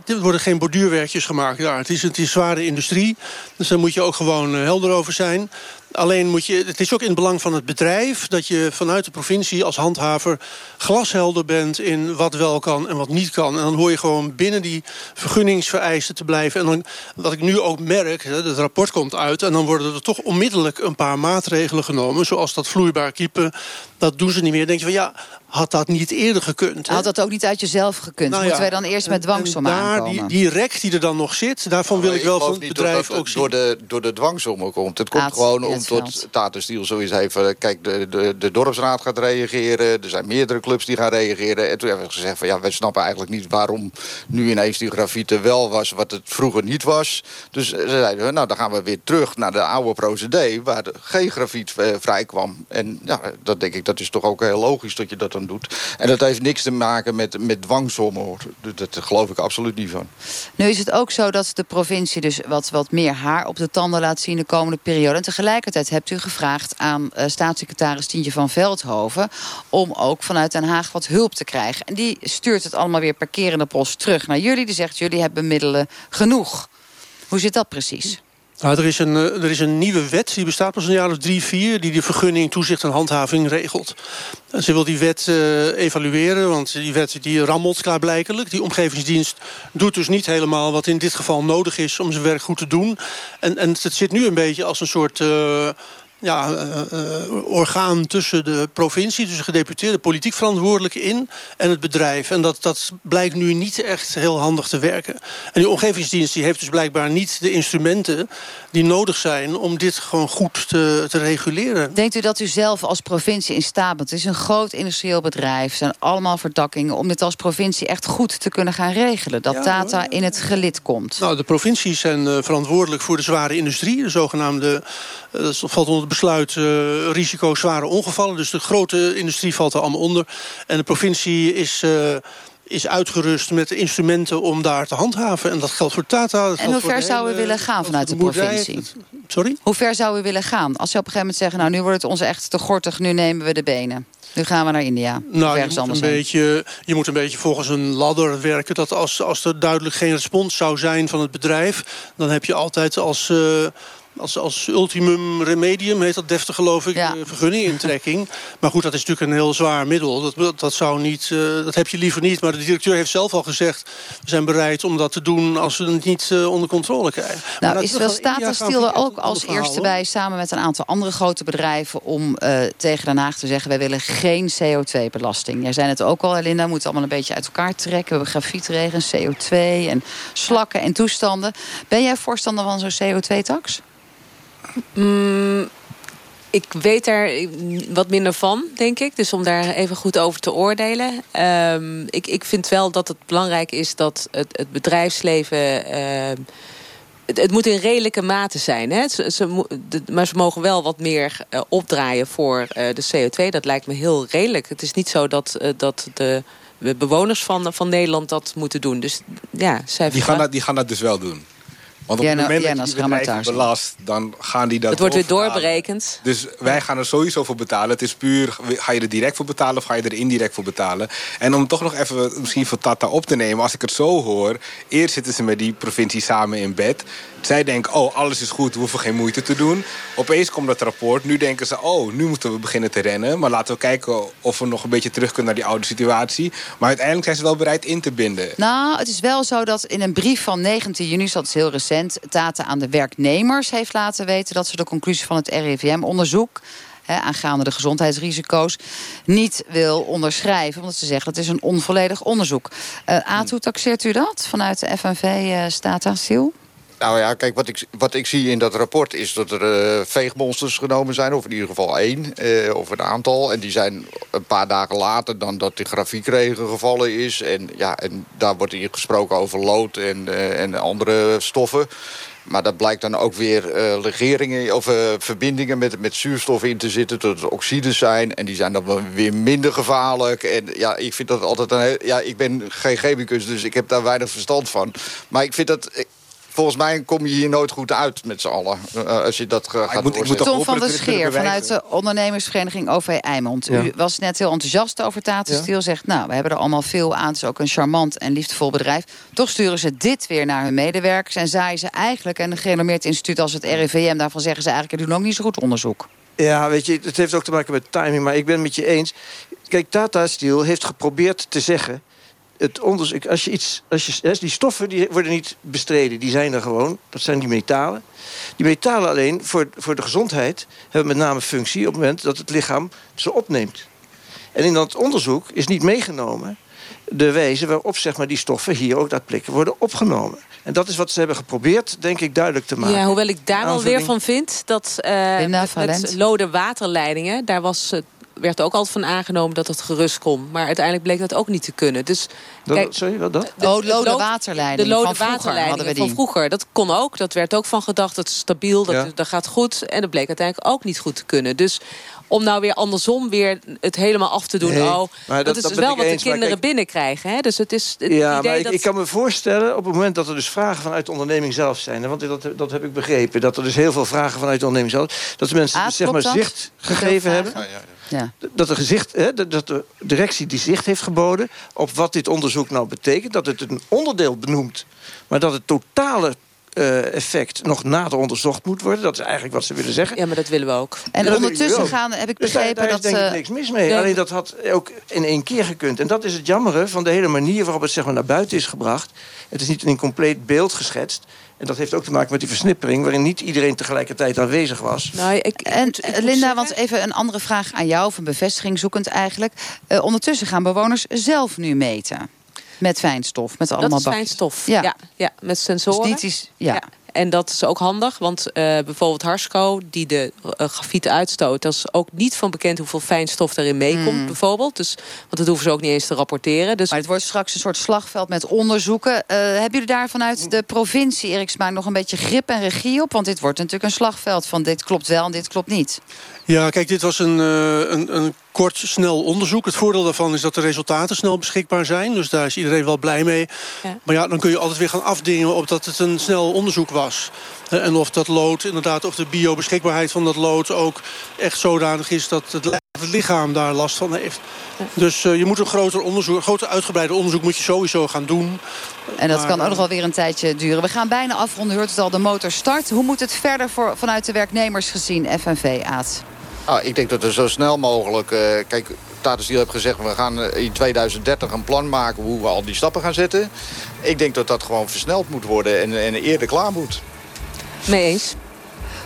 er worden geen borduurwerkjes gemaakt. Ja, het is zware industrie, dus daar moet je ook gewoon helder over zijn. Alleen het is ook in het belang van het bedrijf dat je vanuit de provincie als handhaver glashelder bent in wat wel kan en wat niet kan. En dan hoor je gewoon binnen die vergunningsvereisten te blijven. En dan, wat ik nu ook merk, het rapport komt uit en dan worden er toch onmiddellijk een paar maatregelen genomen. Zoals dat vloeibaar kiepen, dat doen ze niet meer. Dan denk je van had dat niet eerder gekund? Had dat ook niet uit jezelf gekund? Moeten wij dan eerst met dwangsom aankomen? Die rek die er dan nog zit, daarvan wil ik wel van het bedrijf ook zien. Door de dwangsom komt. Het komt gewoon om tot Tata Steel sowieso even... Kijk, de dorpsraad gaat reageren. Er zijn meerdere clubs die gaan reageren. En toen hebben we gezegd van wij snappen eigenlijk niet... waarom nu ineens die grafieten wel was wat het vroeger niet was. Dus ze zeiden we, dan gaan we weer terug naar de oude procedé... waar geen grafiet vrij kwam. En dat denk ik, dat is toch ook heel logisch dat je dat dan doet. En dat heeft niks te maken met dwangsommen, hoor. Dat geloof ik absoluut niet van. Nu is het ook zo dat de provincie dus wat meer haar op de tanden laat zien de komende periode. En tegelijkertijd hebt u gevraagd aan staatssecretaris Tientje van Veldhoven om ook vanuit Den Haag wat hulp te krijgen. En die stuurt het allemaal weer per kerende post terug naar jullie. Die zegt, jullie hebben middelen genoeg. Hoe zit dat precies? Nou, er is een nieuwe wet, die bestaat pas een jaar of 3-4... die de vergunning, toezicht en handhaving regelt. En ze wil die wet evalueren, want die wet die rammelt klaarblijkelijk. Die omgevingsdienst doet dus niet helemaal wat in dit geval nodig is... om zijn werk goed te doen. En het zit nu een beetje als een soort... orgaan tussen de provincie, tussen gedeputeerde politiek verantwoordelijke in en het bedrijf. En dat blijkt nu niet echt heel handig te werken. En die omgevingsdienst die heeft dus blijkbaar niet de instrumenten die nodig zijn om dit gewoon goed te reguleren. Denkt u dat u zelf als provincie in staat bent? Het is een groot industrieel bedrijf, zijn allemaal verdakkingen om dit als provincie echt goed te kunnen gaan regelen. Dat Tata in het gelid komt. Nou, de provincies zijn verantwoordelijk voor de zware industrie, de zogenaamde, dat valt onder besluit risico zware ongevallen. Dus de grote industrie valt er allemaal onder. En de provincie is uitgerust met de instrumenten om daar te handhaven. En dat geldt voor Tata. Dat en hoe ver zou u willen gaan vanuit de provincie? Sorry? Hoe ver zou u willen gaan? Als je op een gegeven moment zegt, nu wordt het ons echt te gortig, nu nemen we de benen. Nu gaan we naar India. Nou, je moet een beetje volgens een ladder werken. Dat als er duidelijk geen respons zou zijn van het bedrijf, dan heb je altijd als ultimum remedium heet dat deftig, geloof ik, vergunningintrekking. Maar goed, dat is natuurlijk een heel zwaar middel. Dat zou niet, dat heb je liever niet. Maar de directeur heeft zelf al gezegd, we zijn bereid om dat te doen als we het niet onder controle krijgen. Nou, is wel Tata Steel er ook als eerste bij, samen met een aantal andere grote bedrijven, om tegen Den Haag te zeggen, wij willen geen CO2-belasting. Jij zei het ook al, Linda, we moeten allemaal een beetje uit elkaar trekken. We hebben grafietregens, CO2 en slakken en toestanden. Ben jij voorstander van zo'n CO2-tax? Ik weet er wat minder van, denk ik. Dus om daar even goed over te oordelen. Ik vind wel dat het belangrijk is dat het bedrijfsleven Het moet in redelijke mate zijn. Hè? Maar ze mogen wel wat meer opdraaien voor de CO2. Dat lijkt me heel redelijk. Het is niet zo dat de bewoners van Nederland dat moeten doen. Dus, ja, die gaan dat dus wel doen. Want op het moment dat je bedrijven belast, dan gaan die dat het wordt weer doorberekend. Dus wij gaan er sowieso voor betalen. Het is puur, ga je er direct voor betalen of ga je er indirect voor betalen? En om toch nog even misschien voor Tata op te nemen, als ik het zo hoor, eerst zitten ze met die provincie samen in bed. Zij denken, oh, alles is goed, we hoeven geen moeite te doen. Opeens komt dat rapport, nu denken ze, oh, nu moeten we beginnen te rennen. Maar laten we kijken of we nog een beetje terug kunnen naar die oude situatie. Maar uiteindelijk zijn ze wel bereid in te binden. Nou, het is wel zo dat in een brief van 19 juni, dat is heel recent, Tata aan de werknemers heeft laten weten dat ze de conclusie van het RIVM-onderzoek aangaande de gezondheidsrisico's niet wil onderschrijven. Omdat ze zeggen dat is een onvolledig onderzoek. Aad, hoe taxeert u dat vanuit de FNV Tata Steel? Nou ja, kijk, wat ik zie in dat rapport is dat er veegmonsters genomen zijn. Of in ieder geval één, of een aantal. En die zijn een paar dagen later dan dat de graafregen gevallen is. En daar wordt hier gesproken over lood en andere stoffen. Maar dat blijkt dan ook weer legeringen of verbindingen met zuurstof in te zitten, dat het oxides zijn. En die zijn dan weer minder gevaarlijk. En ja, ik vind dat altijd ik ben geen chemicus, dus ik heb daar weinig verstand van. Maar ik vind dat, volgens mij kom je hier nooit goed uit met z'n allen. Als je dat gaat doorzetten. Tom van der Scheer vanuit de ondernemersvereniging OV IJmond. Ja. U was net heel enthousiast over Tata Steel. Ja. Zegt, nou, we hebben er allemaal veel aan. Het is ook een charmant en liefdevol bedrijf. Toch sturen ze dit weer naar hun medewerkers. En zaaien ze eigenlijk, en een gerenommeerd instituut als het RIVM, daarvan zeggen ze eigenlijk, we doen ook niet zo goed onderzoek. Ja, weet je, het heeft ook te maken met timing. Maar ik ben het met je eens. Kijk, Tata Steel heeft geprobeerd te zeggen, het onderzoek, die stoffen die worden niet bestreden, die zijn er gewoon. Dat zijn die metalen. Die metalen alleen voor de gezondheid hebben met name functie op het moment dat het lichaam ze opneemt. En in dat onderzoek is niet meegenomen de wijze waarop, zeg maar, die stoffen hier ook dat plekken worden opgenomen. En dat is wat ze hebben geprobeerd, denk ik, duidelijk te maken. Ja, hoewel ik daar wel weer van vind dat met lode waterleidingen, daar werd ook altijd van aangenomen dat het gerust kon. Maar uiteindelijk bleek dat ook niet te kunnen. Dus, kijk, sorry, wat dat? De lode waterleiding. De lode waterleiding van vroeger. Dat kon ook. Dat werd ook van gedacht. Dat is stabiel. Dat gaat goed. En dat bleek uiteindelijk ook niet goed te kunnen. Dus om nou weer andersom weer het helemaal af te doen. Nee, dat is wel wat de kinderen binnenkrijgen. Hè? Dus het is het idee maar ik kan me voorstellen, op het moment dat er dus vragen vanuit de onderneming zelf zijn, want dat heb ik begrepen, dat er dus heel veel vragen vanuit de onderneming zelf, dat de mensen zicht gegeven hebben. Ja. Dat de directie die zicht heeft geboden op wat dit onderzoek nou betekent, dat het een onderdeel benoemt, maar dat het totale effect nog nader onderzocht moet worden. Dat is eigenlijk wat ze willen zeggen. Ja, maar dat willen we ook. En dat ondertussen heb ik begrepen dus daar is denk ik niks mis mee. Alleen dat had ook in één keer gekund. En dat is het jammere van de hele manier waarop het, zeg maar, naar buiten is gebracht. Het is niet een compleet beeld geschetst. En dat heeft ook te maken met die versnippering, waarin niet iedereen tegelijkertijd aanwezig was. Nou, Linda, want even een andere vraag aan jou, of een bevestiging zoekend eigenlijk. Ondertussen gaan bewoners zelf nu meten. Met fijnstof, met allemaal bakjes. Dat is fijnstof, ja, met sensoren. Dus ja. En dat is ook handig, want bijvoorbeeld Harsco, die de grafiet uitstoot, dat is ook niet van bekend hoeveel fijnstof daarin meekomt, bijvoorbeeld. Dus, want dat hoeven ze ook niet eens te rapporteren. Dus. Maar het wordt straks een soort slagveld met onderzoeken. Hebben jullie daar vanuit de provincie, Erik Smaling, nog een beetje grip en regie op? Want dit wordt natuurlijk een slagveld van dit klopt wel en dit klopt niet. Ja, kijk, dit was een kort, snel onderzoek. Het voordeel daarvan is dat de resultaten snel beschikbaar zijn. Dus daar is iedereen wel blij mee. Ja. Maar ja, dan kun je altijd weer gaan afdingen op dat het een snel onderzoek was. En of dat lood, inderdaad, of de biobeschikbaarheid van dat lood ook echt zodanig is dat het lichaam daar last van heeft. Ja. Dus je moet een groter uitgebreider onderzoek moet je sowieso gaan doen. En dat kan ook nog wel weer een tijdje duren. We gaan bijna afronden, hoort het al, de motor start. Hoe moet het verder vanuit de werknemers gezien, FNV, Aad? Ik denk dat er zo snel mogelijk. Kijk, Tata Steel heeft gezegd, we gaan in 2030 een plan maken hoe we al die stappen gaan zetten. Ik denk dat dat gewoon versneld moet worden en eerder klaar moet. Mee eens.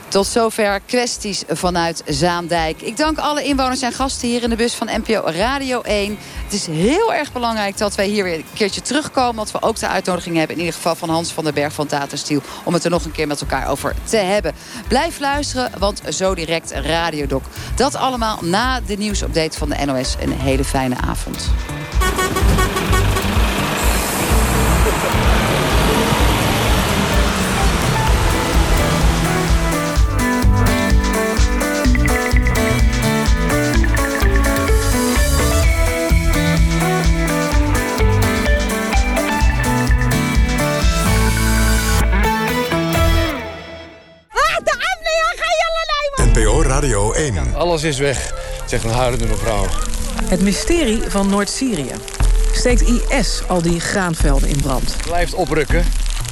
Tot zover kwesties vanuit Zaandijk. Ik dank alle inwoners en gasten hier in de bus van NPO Radio 1. Het is heel erg belangrijk dat wij hier weer een keertje terugkomen. Want we ook de uitnodiging hebben, in ieder geval van Hans van den Berg van Tata Steel, om het er nog een keer met elkaar over te hebben. Blijf luisteren, want zo direct Radiodoc. Dat allemaal na de nieuwsupdate van de NOS. Een hele fijne avond. 1. Ja, alles is weg, zegt een huilende mevrouw. Het mysterie van Noord-Syrië. Steekt IS al die graanvelden in brand? Blijft oprukken.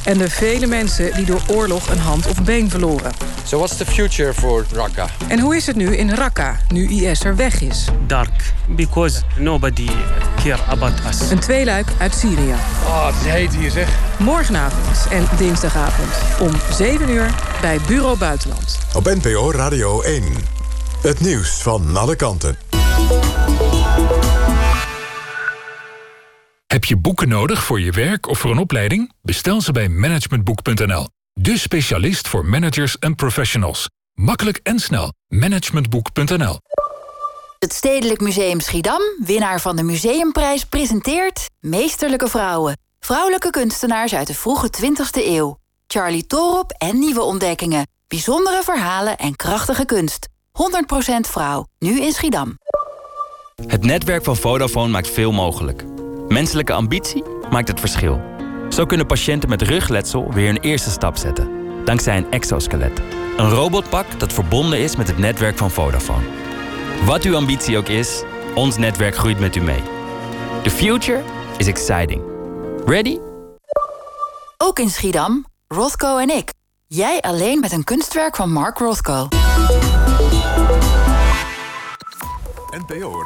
En de vele mensen die door oorlog een hand of been verloren. So what's the future for Raqqa? En hoe is het nu in Raqqa, nu IS er weg is? Dark, because nobody cares about us. Een tweeluik uit Syrië. Oh, het is heet hier zeg. Morgenavond en dinsdagavond om 7 uur bij Bureau Buitenland. Op NPO Radio 1. Het nieuws van alle kanten. Heb je boeken nodig voor je werk of voor een opleiding? Bestel ze bij Managementboek.nl. De specialist voor managers en professionals. Makkelijk en snel. Managementboek.nl. Het Stedelijk Museum Schiedam, winnaar van de Museumprijs, presenteert Meesterlijke Vrouwen. Vrouwelijke kunstenaars uit de vroege 20e eeuw. Charlie Torop en nieuwe ontdekkingen. Bijzondere verhalen en krachtige kunst. 100% vrouw, nu in Schiedam. Het netwerk van Vodafone maakt veel mogelijk. Menselijke ambitie maakt het verschil. Zo kunnen patiënten met rugletsel weer hun eerste stap zetten. Dankzij een exoskelet. Een robotpak dat verbonden is met het netwerk van Vodafone. Wat uw ambitie ook is, ons netwerk groeit met u mee. The future is exciting. Ready? Ook in Schiedam, Rothko en ik. Jij alleen met een kunstwerk van Mark Rothko. NPO